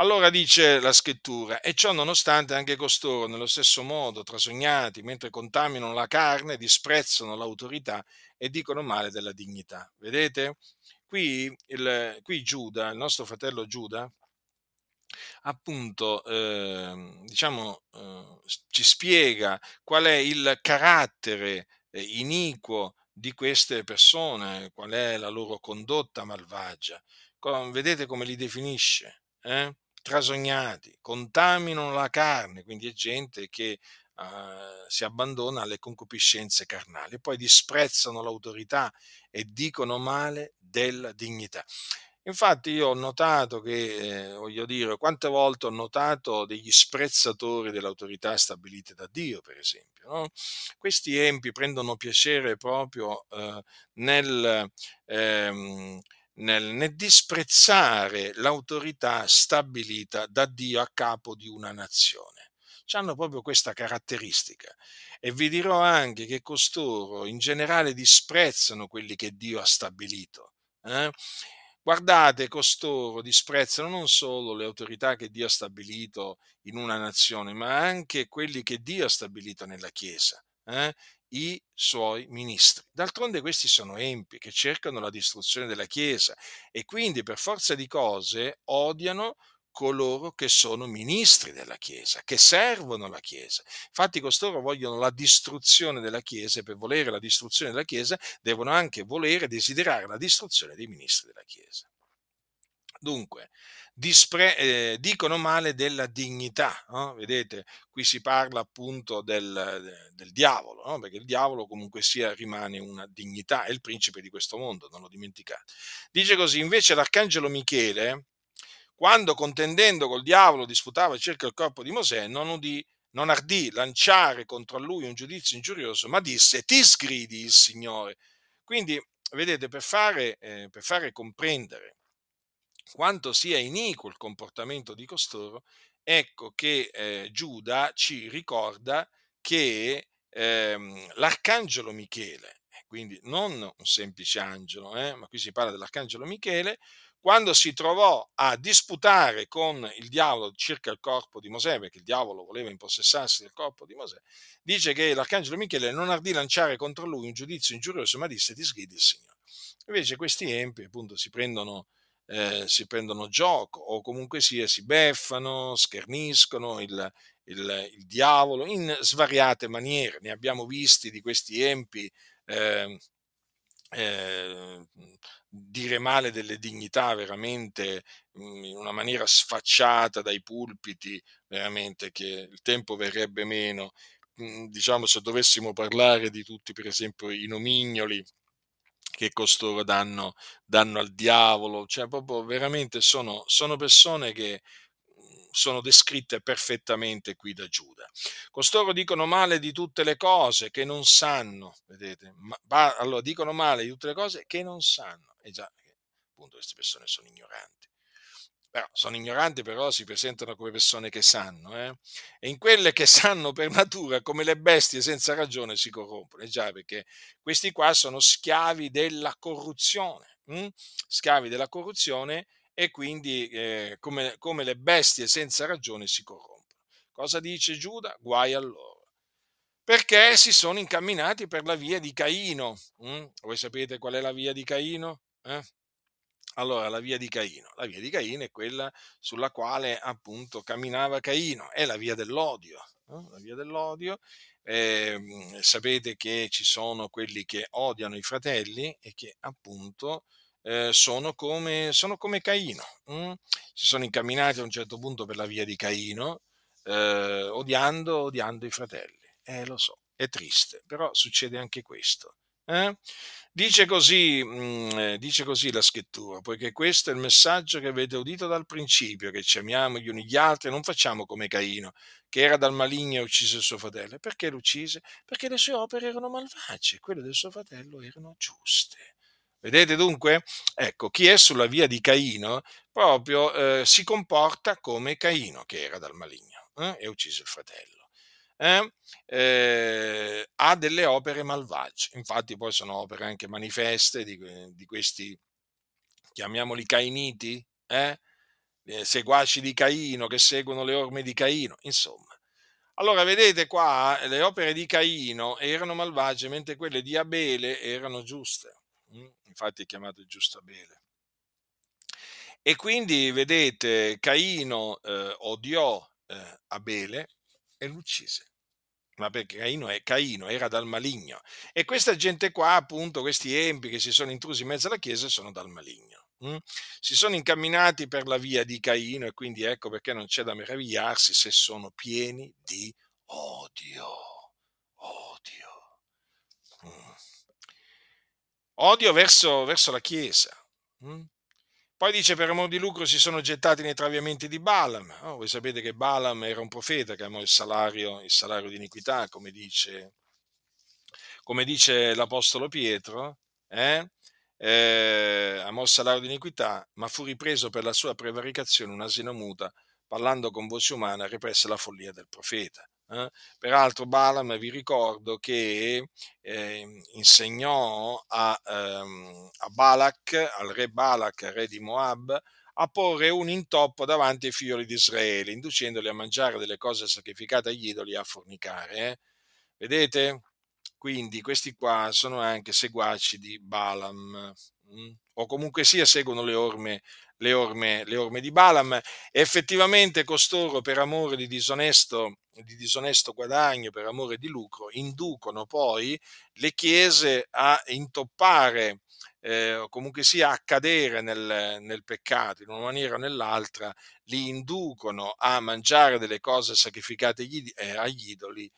Allora dice la scrittura, e ciò nonostante anche costoro, nello stesso modo, trasognati, mentre contaminano la carne, disprezzano l'autorità e dicono male della dignità. Vedete? Qui, il, qui Giuda, il nostro fratello Giuda, appunto, eh, diciamo, eh, ci spiega qual è il carattere eh, iniquo di queste persone, qual è la loro condotta malvagia. Con, vedete come li definisce? Eh? Trasognati, contaminano la carne, quindi è gente che eh, si abbandona alle concupiscenze carnali, poi disprezzano l'autorità e dicono male della dignità. Infatti io ho notato che, eh, voglio dire, quante volte ho notato degli sprezzatori dell'autorità stabilite da Dio, per esempio, no? Questi empi prendono piacere proprio eh, nel... Ehm, Nel, nel disprezzare l'autorità stabilita da Dio a capo di una nazione. C'hanno proprio questa caratteristica e vi dirò anche che costoro in generale disprezzano quelli che Dio ha stabilito. Eh? Guardate, costoro disprezzano non solo le autorità che Dio ha stabilito in una nazione, ma anche quelli che Dio ha stabilito nella Chiesa. Eh? I suoi ministri. D'altronde questi sono empi che cercano la distruzione della Chiesa e quindi per forza di cose odiano coloro che sono ministri della Chiesa, che servono la Chiesa. Infatti costoro vogliono la distruzione della Chiesa e per volere la distruzione della Chiesa devono anche volere e desiderare la distruzione dei ministri della Chiesa. Dunque, dispre- eh, dicono male della dignità, no? Vedete, qui si parla appunto del, del diavolo, no? Perché il diavolo comunque sia rimane una dignità, è il principe di questo mondo, non lo dimenticate. Dice così: invece l'arcangelo Michele, quando contendendo col diavolo disputava circa il corpo di Mosè, non udì, non ardì lanciare contro lui un giudizio ingiurioso, ma disse: ti sgridi il Signore. Quindi, vedete, per fare, eh, per fare comprendere quanto sia iniquo il comportamento di costoro, ecco che eh, Giuda ci ricorda che ehm, l'arcangelo Michele, quindi non un semplice angelo, eh, ma qui si parla dell'arcangelo Michele, quando si trovò a disputare con il diavolo circa il corpo di Mosè, perché il diavolo voleva impossessarsi del corpo di Mosè, dice che l'arcangelo Michele non ardì lanciare contro lui un giudizio ingiurioso, ma disse: ti sgridi il Signore. Invece questi empi, appunto, si prendono Eh, si prendono gioco, o comunque sia si beffano, scherniscono il, il, il diavolo in svariate maniere. Ne abbiamo visti di questi empi eh, eh, dire male delle dignità veramente in una maniera sfacciata dai pulpiti, veramente che il tempo verrebbe meno, diciamo, se dovessimo parlare di tutti, per esempio, i nomignoli che costoro danno, danno al diavolo. Cioè, proprio veramente sono, sono persone che sono descritte perfettamente qui da Giuda. Costoro dicono male di tutte le cose che non sanno, vedete? Ma, allora, dicono male di tutte le cose che non sanno. E già, appunto, queste persone sono ignoranti. Però, sono ignoranti, però si presentano come persone che sanno, eh? E in quelle che sanno per natura, come le bestie senza ragione, si corrompono. Eh già, perché questi qua sono schiavi della corruzione, hm? schiavi della corruzione e quindi eh, come, come le bestie senza ragione si corrompono. Cosa dice Giuda? Guai a loro, perché si sono incamminati per la via di Caino. Hm? Voi sapete qual è la via di Caino? Eh? Allora, la via di Caino. La via di Caino è quella sulla quale appunto camminava Caino, è la via dell'odio. No? La via dell'odio. Eh, sapete che ci sono quelli che odiano i fratelli e che appunto eh, sono, come, sono come Caino. Mm? Si sono incamminati a un certo punto per la via di Caino, eh, odiando, odiando i fratelli. Eh, lo so, è triste, però succede anche questo. Eh? Dice così, mh, dice così la scrittura: poiché questo è il messaggio che avete udito dal principio, che ci amiamo gli uni gli altri, non facciamo come Caino, che era dal maligno e uccise il suo fratello. Perché lo uccise? Perché le sue opere erano malvagie, quelle del suo fratello erano giuste. Vedete dunque? Ecco, chi è sulla via di Caino proprio eh, si comporta come Caino, che era dal maligno eh, e uccise il fratello. Eh, eh, ha delle opere malvagie, infatti poi sono opere anche manifeste di, di questi, chiamiamoli cainiti, eh? Eh, seguaci di Caino, che seguono le orme di Caino, insomma. Allora, vedete qua, le opere di Caino erano malvagie, mentre quelle di Abele erano giuste. Infatti è chiamato il giusto Abele. E quindi, vedete, Caino eh, odiò eh, Abele e l'uccise. Ma perché Caino, è, Caino era dal maligno, e questa gente qua, appunto, questi empi che si sono intrusi in mezzo alla chiesa sono dal maligno. Mm? Si sono incamminati per la via di Caino, e quindi ecco perché non c'è da meravigliarsi se sono pieni di odio. Odio. Mm. Odio verso, verso la chiesa. Mm? Poi dice: per amor di lucro si sono gettati nei traviamenti di Balaam. Oh, voi sapete che Balaam era un profeta che amò il salario, il salario di iniquità, come dice, come dice l'apostolo Pietro, eh? Eh, amò il salario di iniquità, ma fu ripreso per la sua prevaricazione, un asino muta, parlando con voce umana, represse la follia del profeta. Eh? Peraltro Balaam, vi ricordo che eh, insegnò a, ehm, a Balak, al re Balak, re di Moab, a porre un intoppo davanti ai figli di Israele, inducendoli a mangiare delle cose sacrificate agli idoli e a fornicare. Eh? Vedete? Quindi questi qua sono anche seguaci di Balaam, mh? o comunque sia seguono le orme Le orme, le orme di Balaam, e effettivamente costoro, per amore di disonesto, di disonesto guadagno, per amore di lucro, inducono poi le chiese a intoppare eh, o comunque sia a cadere nel, nel peccato in una maniera o nell'altra, li inducono a mangiare delle cose sacrificate agli, eh, agli idoli,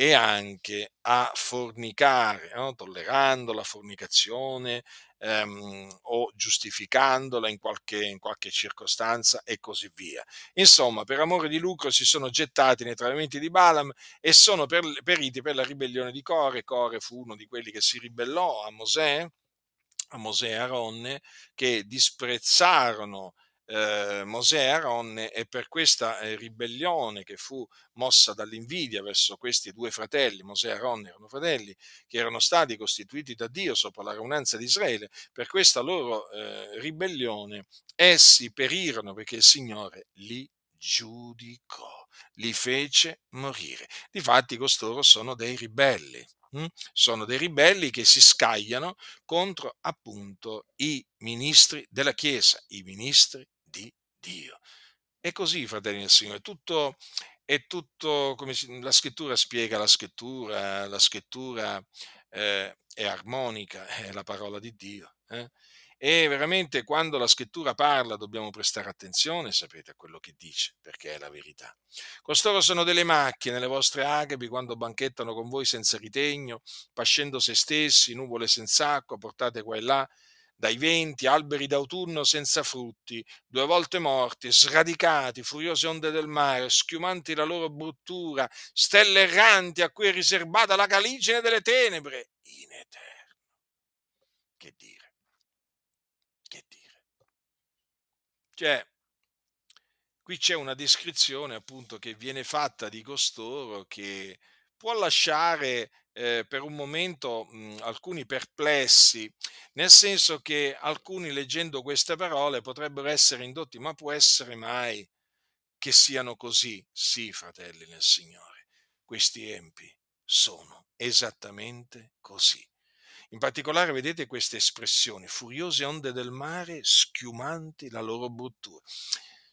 e anche a fornicare, no? Tollerando la fornicazione ehm, o giustificandola in qualche, in qualche circostanza e così via. Insomma, per amore di lucro si sono gettati nei tradimenti di Balaam e sono per, periti per la ribellione di Core. Core fu uno di quelli che si ribellò a Mosè, a Mosè e Aronne, che disprezzarono Eh, Mosè e Aronne, e per questa eh, ribellione che fu mossa dall'invidia verso questi due fratelli, Mosè e Aronne erano fratelli che erano stati costituiti da Dio sopra la raunanza di Israele, per questa loro eh, ribellione essi perirono, perché il Signore li giudicò, li fece morire. Difatti costoro sono dei ribelli, hm? sono dei ribelli che si scagliano contro appunto i ministri della Chiesa, i ministri di Dio. E così, fratelli del Signore, tutto è tutto come la scrittura spiega, la scrittura, la scrittura eh, è armonica, è la parola di Dio. Eh? E veramente quando la scrittura parla dobbiamo prestare attenzione, sapete, a quello che dice, perché è la verità. Costoro sono delle macchie nelle vostre agapi, quando banchettano con voi senza ritegno, pascendo se stessi, nuvole senza acqua, portate qua e là dai venti, alberi d'autunno senza frutti, due volte morti, sradicati, furiose onde del mare, schiumanti la loro bruttura, stelle erranti a cui è riservata la caligine delle tenebre, in eterno. Che dire? Che dire? Cioè, qui c'è una descrizione appunto che viene fatta di costoro che può lasciare eh, per un momento mh, alcuni perplessi, nel senso che alcuni leggendo queste parole potrebbero essere indotti, ma può essere mai che siano così? Sì, fratelli nel Signore, questi tempi sono esattamente così. In particolare vedete queste espressioni, furiose onde del mare, schiumanti la loro bruttura.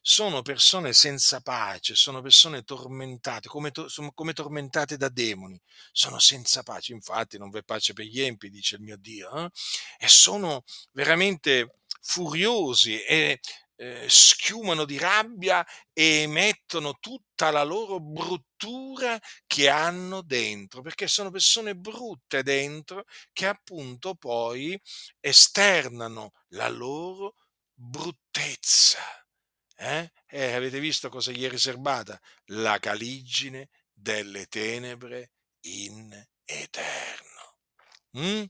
Sono persone senza pace, sono persone tormentate, come, to- come tormentate da demoni, sono senza pace, infatti non v'è pace per gli empi, dice il mio Dio, eh? E sono veramente furiosi e eh, schiumano di rabbia e emettono tutta la loro bruttura che hanno dentro, perché sono persone brutte dentro che appunto poi esternano la loro bruttezza. Eh? Eh, avete visto cosa gli è riservata? La caligine delle tenebre in eterno. Mm?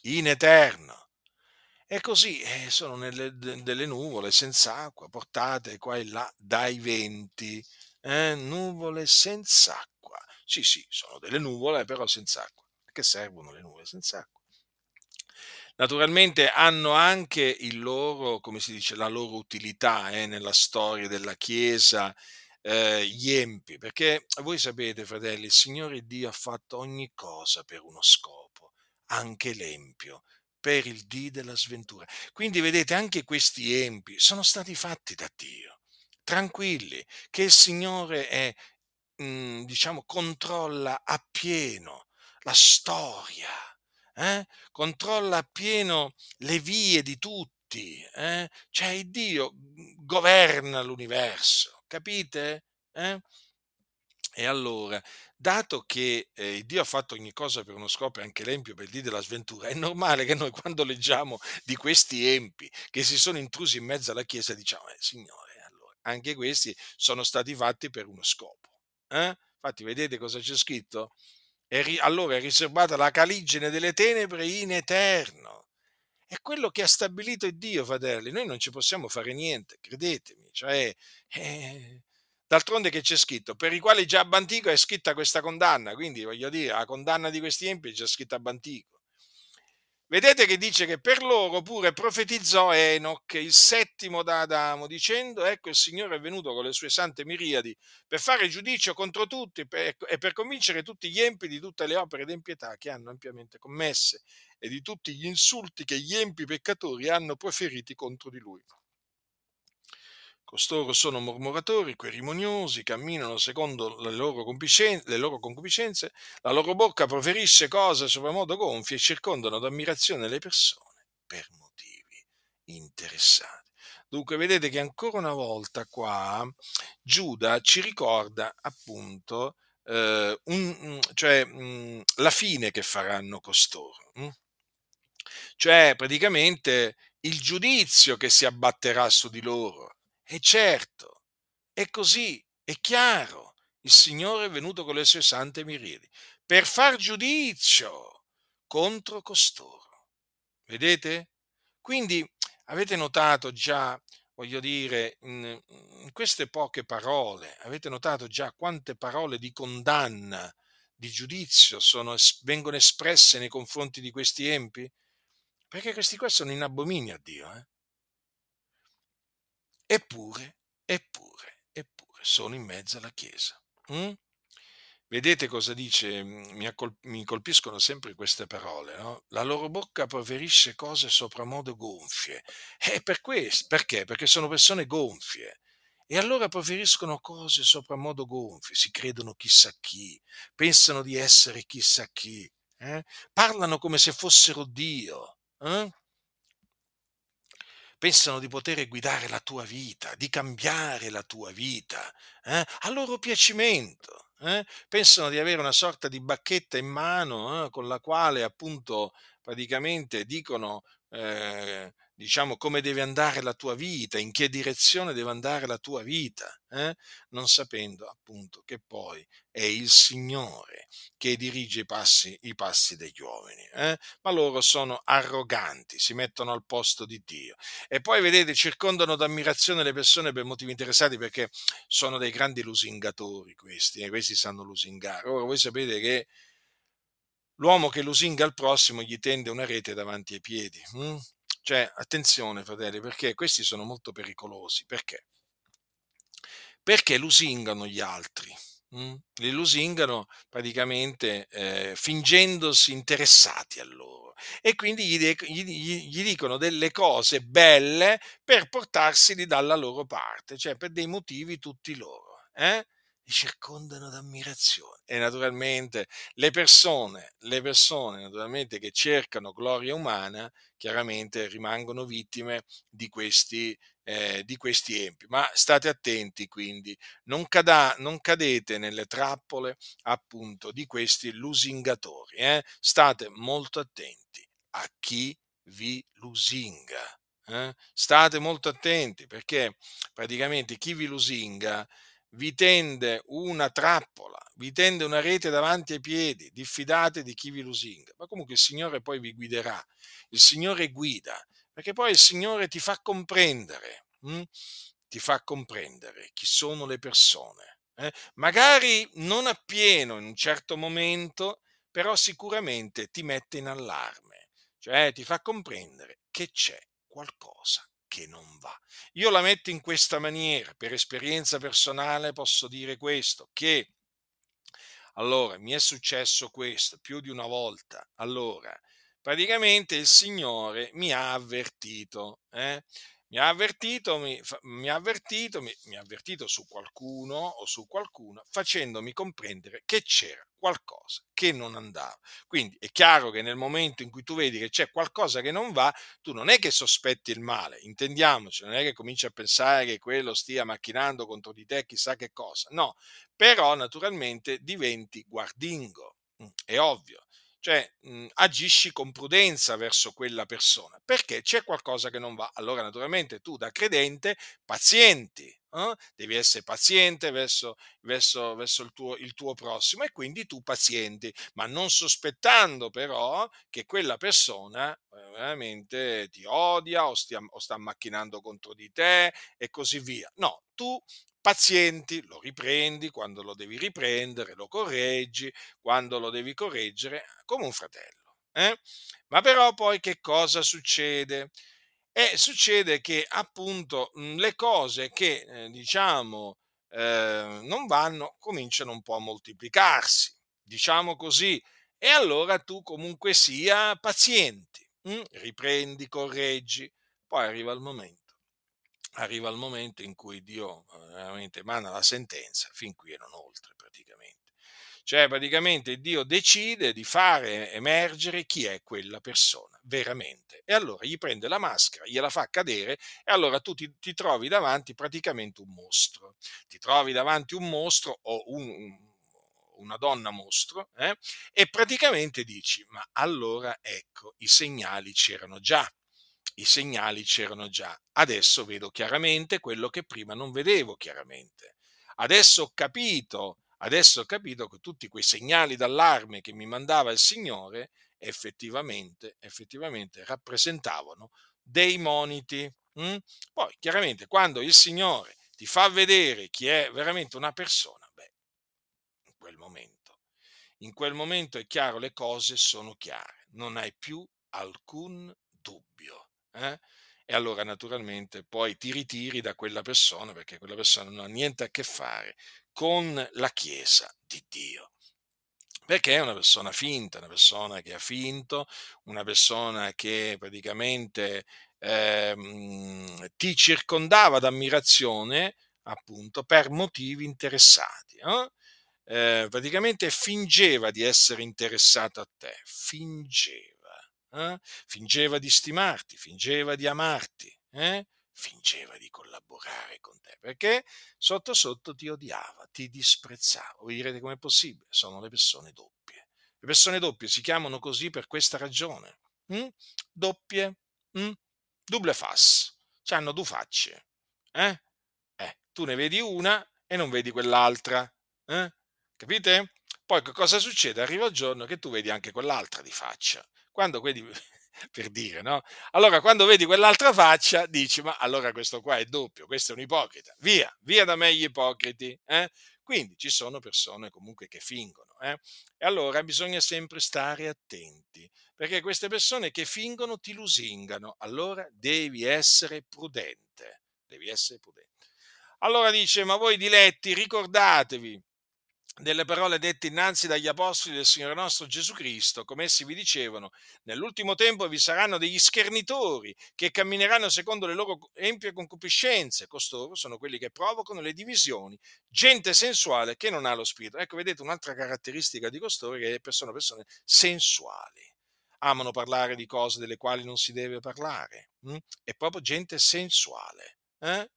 In eterno. E così eh, sono nelle, delle nuvole senza acqua, portate qua e là dai venti. Eh? Nuvole senza acqua. Sì, sì, sono delle nuvole, però senza acqua. Perché servono le nuvole senza acqua? Naturalmente hanno anche il loro, come si dice, la loro utilità eh, nella storia della Chiesa, eh, gli empi, perché voi sapete, fratelli, il Signore Dio ha fatto ogni cosa per uno scopo, anche l'empio, per il dì della sventura. Quindi vedete, anche questi empi sono stati fatti da Dio, tranquilli, che il Signore è, mh, diciamo, controlla appieno la storia. Eh? Controlla appieno le vie di tutti, eh? Cioè il Dio governa l'universo, capite? Eh? E allora, dato che eh, Dio ha fatto ogni cosa per uno scopo e anche l'empio per il dì della sventura, è normale che noi quando leggiamo di questi empi che si sono intrusi in mezzo alla Chiesa diciamo, eh, Signore, allora, anche questi sono stati fatti per uno scopo, eh? Infatti vedete cosa c'è scritto? Allora è riservata la caligine delle tenebre in eterno. È quello che ha stabilito Dio, fratelli. Noi non ci possiamo fare niente, credetemi. Cioè, eh, d'altronde che c'è scritto? Per i quali già ab antico è scritta questa condanna. Quindi, voglio dire, la condanna di questi empi è già scritta ab antico. Vedete che dice che per loro pure profetizzò Enoch, il settimo da Adamo, dicendo: ecco, il Signore è venuto con le sue sante miriadi per fare giudizio contro tutti per, e per convincere tutti gli empi di tutte le opere d'empietà che hanno ampiamente commesse e di tutti gli insulti che gli empi peccatori hanno proferiti contro di lui. Costoro sono mormoratori, querimoniosi, camminano secondo le loro concupiscenze, la loro bocca proferisce cose sopramodo gonfie e circondano d'ammirazione le persone per morire. interessati. Dunque vedete che ancora una volta qua Giuda ci ricorda appunto eh, un, cioè, mh, la fine che faranno costoro, mh? Cioè praticamente il giudizio che si abbatterà su di loro. È certo, è così, è chiaro, il Signore è venuto con le sue sante miriadi per far giudizio contro costoro. Vedete? Quindi avete notato già, voglio dire, in, in queste poche parole, avete notato già quante parole di condanna, di giudizio sono, vengono espresse nei confronti di questi empi? Perché questi qua sono in abominio a Dio. Eh? Eppure, eppure, eppure, sono in mezzo alla Chiesa. Mm? Vedete cosa dice, mi colpiscono sempre queste parole, no? La loro bocca proferisce cose sopramodo gonfie. E per questo, perché? Perché sono persone gonfie. E allora proferiscono cose sopramodo gonfie, si credono chissà chi, pensano di essere chissà chi, eh? Parlano come se fossero Dio, eh? Pensano di poter guidare la tua vita, di cambiare la tua vita, eh? A loro piacimento. Eh? Pensano di avere una sorta di bacchetta in mano eh, con la quale appunto praticamente dicono eh, diciamo come deve andare la tua vita, in che direzione deve andare la tua vita, eh? Non sapendo appunto che poi è il Signore che dirige i passi, i passi degli uomini, eh? Ma loro sono arroganti, si mettono al posto di Dio. E poi vedete, circondano d'ammirazione le persone per motivi interessati, perché sono dei grandi lusingatori questi, eh? Questi sanno lusingare. Ora voi sapete che l'uomo che lusinga il prossimo gli tende una rete davanti ai piedi, hm? Cioè, attenzione fratelli, perché questi sono molto pericolosi. Perché? Perché lusingano gli altri, mh? Li lusingano praticamente eh, fingendosi interessati a loro, e quindi gli, de- gli, gli dicono delle cose belle per portarseli dalla loro parte, cioè per dei motivi tutti loro, eh? Li circondano d'ammirazione. E naturalmente le persone, le persone naturalmente che cercano gloria umana chiaramente rimangono vittime di questi, eh, di questi empi. Ma state attenti, quindi non, cada, non cadete nelle trappole appunto di questi lusingatori, eh? State molto attenti a chi vi lusinga, eh? State molto attenti, perché praticamente chi vi lusinga vi tende una trappola, vi tende una rete davanti ai piedi. Diffidate di chi vi lusinga. Ma comunque il Signore poi vi guiderà. Il Signore guida, perché poi il Signore ti fa comprendere, hm? Ti fa comprendere chi sono le persone. Eh? Magari non appieno in un certo momento, però sicuramente ti mette in allarme. Cioè ti fa comprendere che c'è qualcosa che non va. Io la metto in questa maniera, per esperienza personale posso dire questo, che allora mi è successo questo più di una volta. Allora praticamente il Signore mi ha avvertito, eh? mi ha avvertito, mi, mi ha avvertito, mi, mi ha avvertito su qualcuno o su qualcuna, facendomi comprendere che c'era qualcosa che non andava. Quindi è chiaro che nel momento in cui tu vedi che c'è qualcosa che non va, tu non è che sospetti il male, intendiamoci, non è che cominci a pensare che quello stia macchinando contro di te chissà che cosa, no, però naturalmente diventi guardingo, è ovvio. Cioè mh, agisci con prudenza verso quella persona, perché c'è qualcosa che non va. Allora naturalmente tu da credente pazienti, eh? Devi essere paziente verso, verso, verso il, tuo, il tuo prossimo, e quindi tu pazienti, ma non sospettando però che quella persona eh, veramente ti odia o, stia, o sta macchinando contro di te e così via. No, tu pazienti, lo riprendi quando lo devi riprendere, lo correggi quando lo devi correggere, come un fratello. Eh? Ma però poi che cosa succede? Eh, succede che appunto mh, le cose che eh, diciamo eh, non vanno cominciano un po' a moltiplicarsi, diciamo così, e allora tu comunque sia pazienti, mh? Riprendi, correggi, poi arriva il momento. Arriva il momento in cui Dio veramente emana la sentenza, fin qui e non oltre praticamente. Cioè praticamente Dio decide di fare emergere chi è quella persona veramente, e allora gli prende la maschera, gliela fa cadere, e allora tu ti, ti trovi davanti praticamente un mostro, ti trovi davanti un mostro o un, un una donna mostro, eh? E praticamente dici, ma allora ecco, i segnali c'erano già, i segnali c'erano già, adesso vedo chiaramente quello che prima non vedevo chiaramente, adesso ho capito, adesso ho capito che tutti quei segnali d'allarme che mi mandava il Signore effettivamente, effettivamente rappresentavano dei moniti. Mm? Poi chiaramente quando il Signore ti fa vedere chi è veramente una persona, quel momento. In quel momento è chiaro, le cose sono chiare, non hai più alcun dubbio. Eh? E allora naturalmente poi ti ritiri da quella persona, perché quella persona non ha niente a che fare con la Chiesa di Dio. Perché è una persona finta, una persona che ha finto, una persona che praticamente ehm, ti circondava d'ammirazione appunto per motivi interessati. Eh? Eh, praticamente fingeva di essere interessato a te, fingeva, eh? fingeva di stimarti, fingeva di amarti, eh? fingeva di collaborare con te, perché sotto sotto ti odiava, ti disprezzava. Voi direte, com'è possibile? Sono le persone doppie. Le persone doppie si chiamano così per questa ragione. Mm? Doppie, mm? double face, cioè hanno due facce. Eh? Eh, tu ne vedi una e non vedi quell'altra. Eh? Capite? Poi che cosa succede? Arriva il giorno che tu vedi anche quell'altra di faccia. Quando vedi, per dire, no? Allora quando vedi quell'altra faccia dici, ma allora questo qua è doppio, questo è un ipocrita. Via, via da me gli ipocriti. Eh? Quindi ci sono persone comunque che fingono. Eh? E allora bisogna sempre stare attenti, perché queste persone che fingono ti lusingano. Allora devi essere prudente. Devi essere prudente. Allora dice, ma voi diletti ricordatevi delle parole dette innanzi dagli apostoli del Signore nostro Gesù Cristo, come essi vi dicevano, nell'ultimo tempo vi saranno degli schernitori che cammineranno secondo le loro empie concupiscenze, costoro sono quelli che provocano le divisioni, gente sensuale che non ha lo spirito. Ecco, vedete un'altra caratteristica di costoro, che sono persone sensuali, amano parlare di cose delle quali non si deve parlare, mh? è proprio gente sensuale, eh?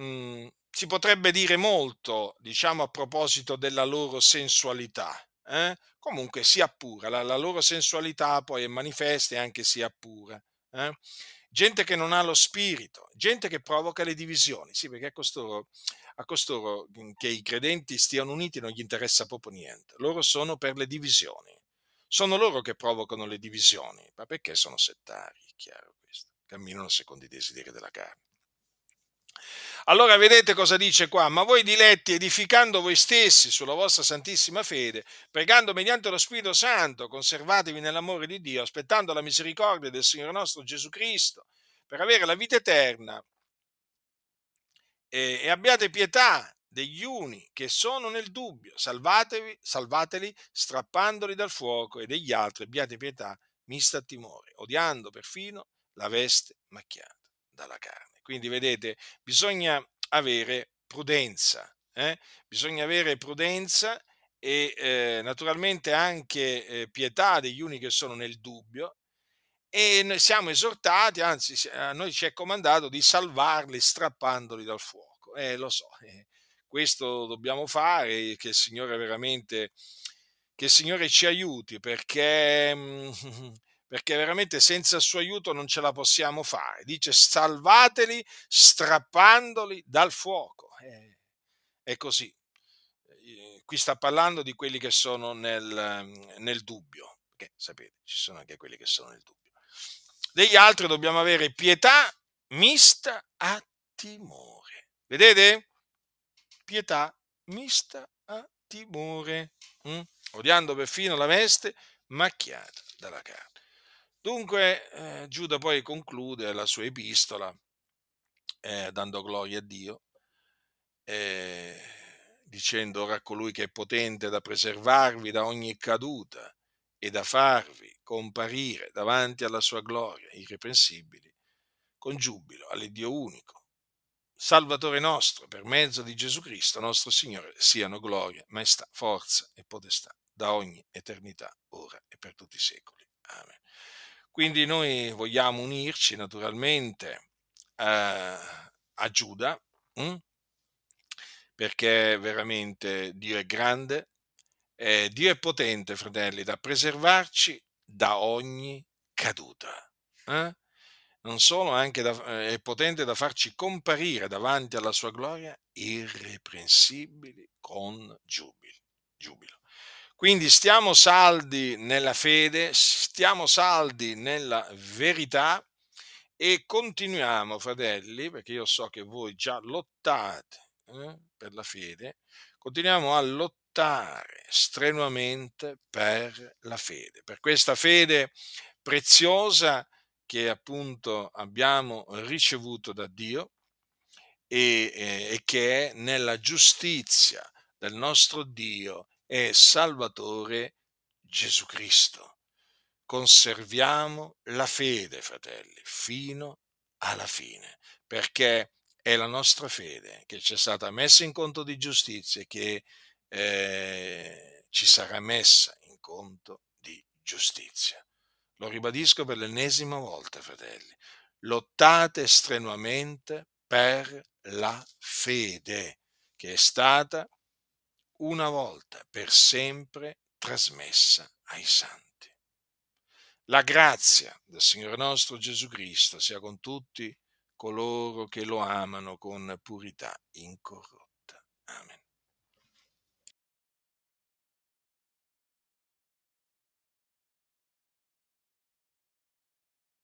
Mm, si potrebbe dire molto, diciamo, a proposito della loro sensualità, eh? comunque sia pura, la, la loro sensualità poi è manifesta e anche sia pura, eh? gente che non ha lo spirito, gente che provoca le divisioni, sì, perché a costoro, a costoro che i credenti stiano uniti non gli interessa proprio niente, loro sono per le divisioni, sono loro che provocano le divisioni, ma perché sono settari, è chiaro questo, camminano secondo i desideri della carne. Allora vedete cosa dice qua, ma voi diletti edificando voi stessi sulla vostra santissima fede, pregando mediante lo Spirito Santo, conservatevi nell'amore di Dio, aspettando la misericordia del Signore nostro Gesù Cristo, per avere la vita eterna, e, e abbiate pietà degli uni che sono nel dubbio, salvatevi, salvateli strappandoli dal fuoco, e degli altri abbiate pietà mista a timore, odiando perfino la veste macchiata dalla carne. Quindi vedete, bisogna avere prudenza, eh? bisogna avere prudenza e eh, naturalmente anche eh, pietà degli uni che sono nel dubbio, e noi siamo esortati, anzi a noi ci è comandato di salvarli strappandoli dal fuoco. Eh, lo so, eh, questo dobbiamo fare, che il Signore veramente, che il Signore ci aiuti, perché... Mm, perché veramente senza il suo aiuto non ce la possiamo fare. Dice, salvateli strappandoli dal fuoco. Eh, è così. Eh, qui sta parlando di quelli che sono nel, nel dubbio. Perché, sapete, ci sono anche quelli che sono nel dubbio. Degli altri dobbiamo avere pietà mista a timore. Vedete? Pietà mista a timore. Mm? Odiando perfino la veste macchiata dalla carne. Dunque eh, Giuda poi conclude la sua epistola eh, dando gloria a Dio, eh, dicendo, ora colui che è potente da preservarvi da ogni caduta e da farvi comparire davanti alla sua gloria irreprensibili, con giubilo all'Iddio unico, Salvatore nostro, per mezzo di Gesù Cristo, nostro Signore, siano gloria, maestà, forza e potestà, da ogni eternità, ora e per tutti i secoli. Amen. Quindi noi vogliamo unirci naturalmente eh, a Giuda, hm? perché veramente Dio è grande, eh, Dio è potente, fratelli, da preservarci da ogni caduta. Eh? Non solo, anche da, è potente da farci comparire davanti alla sua gloria irreprensibili con giubilo. giubilo. Quindi stiamo saldi nella fede, stiamo saldi nella verità e continuiamo, fratelli, perché io so che voi già lottate eh, per la fede, continuiamo a lottare strenuamente per la fede, per questa fede preziosa che appunto abbiamo ricevuto da Dio e, e, e che è nella giustizia del nostro Dio e Salvatore Gesù Cristo. Conserviamo la fede, fratelli, fino alla fine, perché è la nostra fede che ci è stata messa in conto di giustizia e che eh, ci sarà messa in conto di giustizia. Lo ribadisco per l'ennesima volta, fratelli, lottate strenuamente per la fede che è stata una volta per sempre trasmessa ai santi. La grazia del Signore nostro Gesù Cristo sia con tutti coloro che lo amano con purità incorrotta. Amen.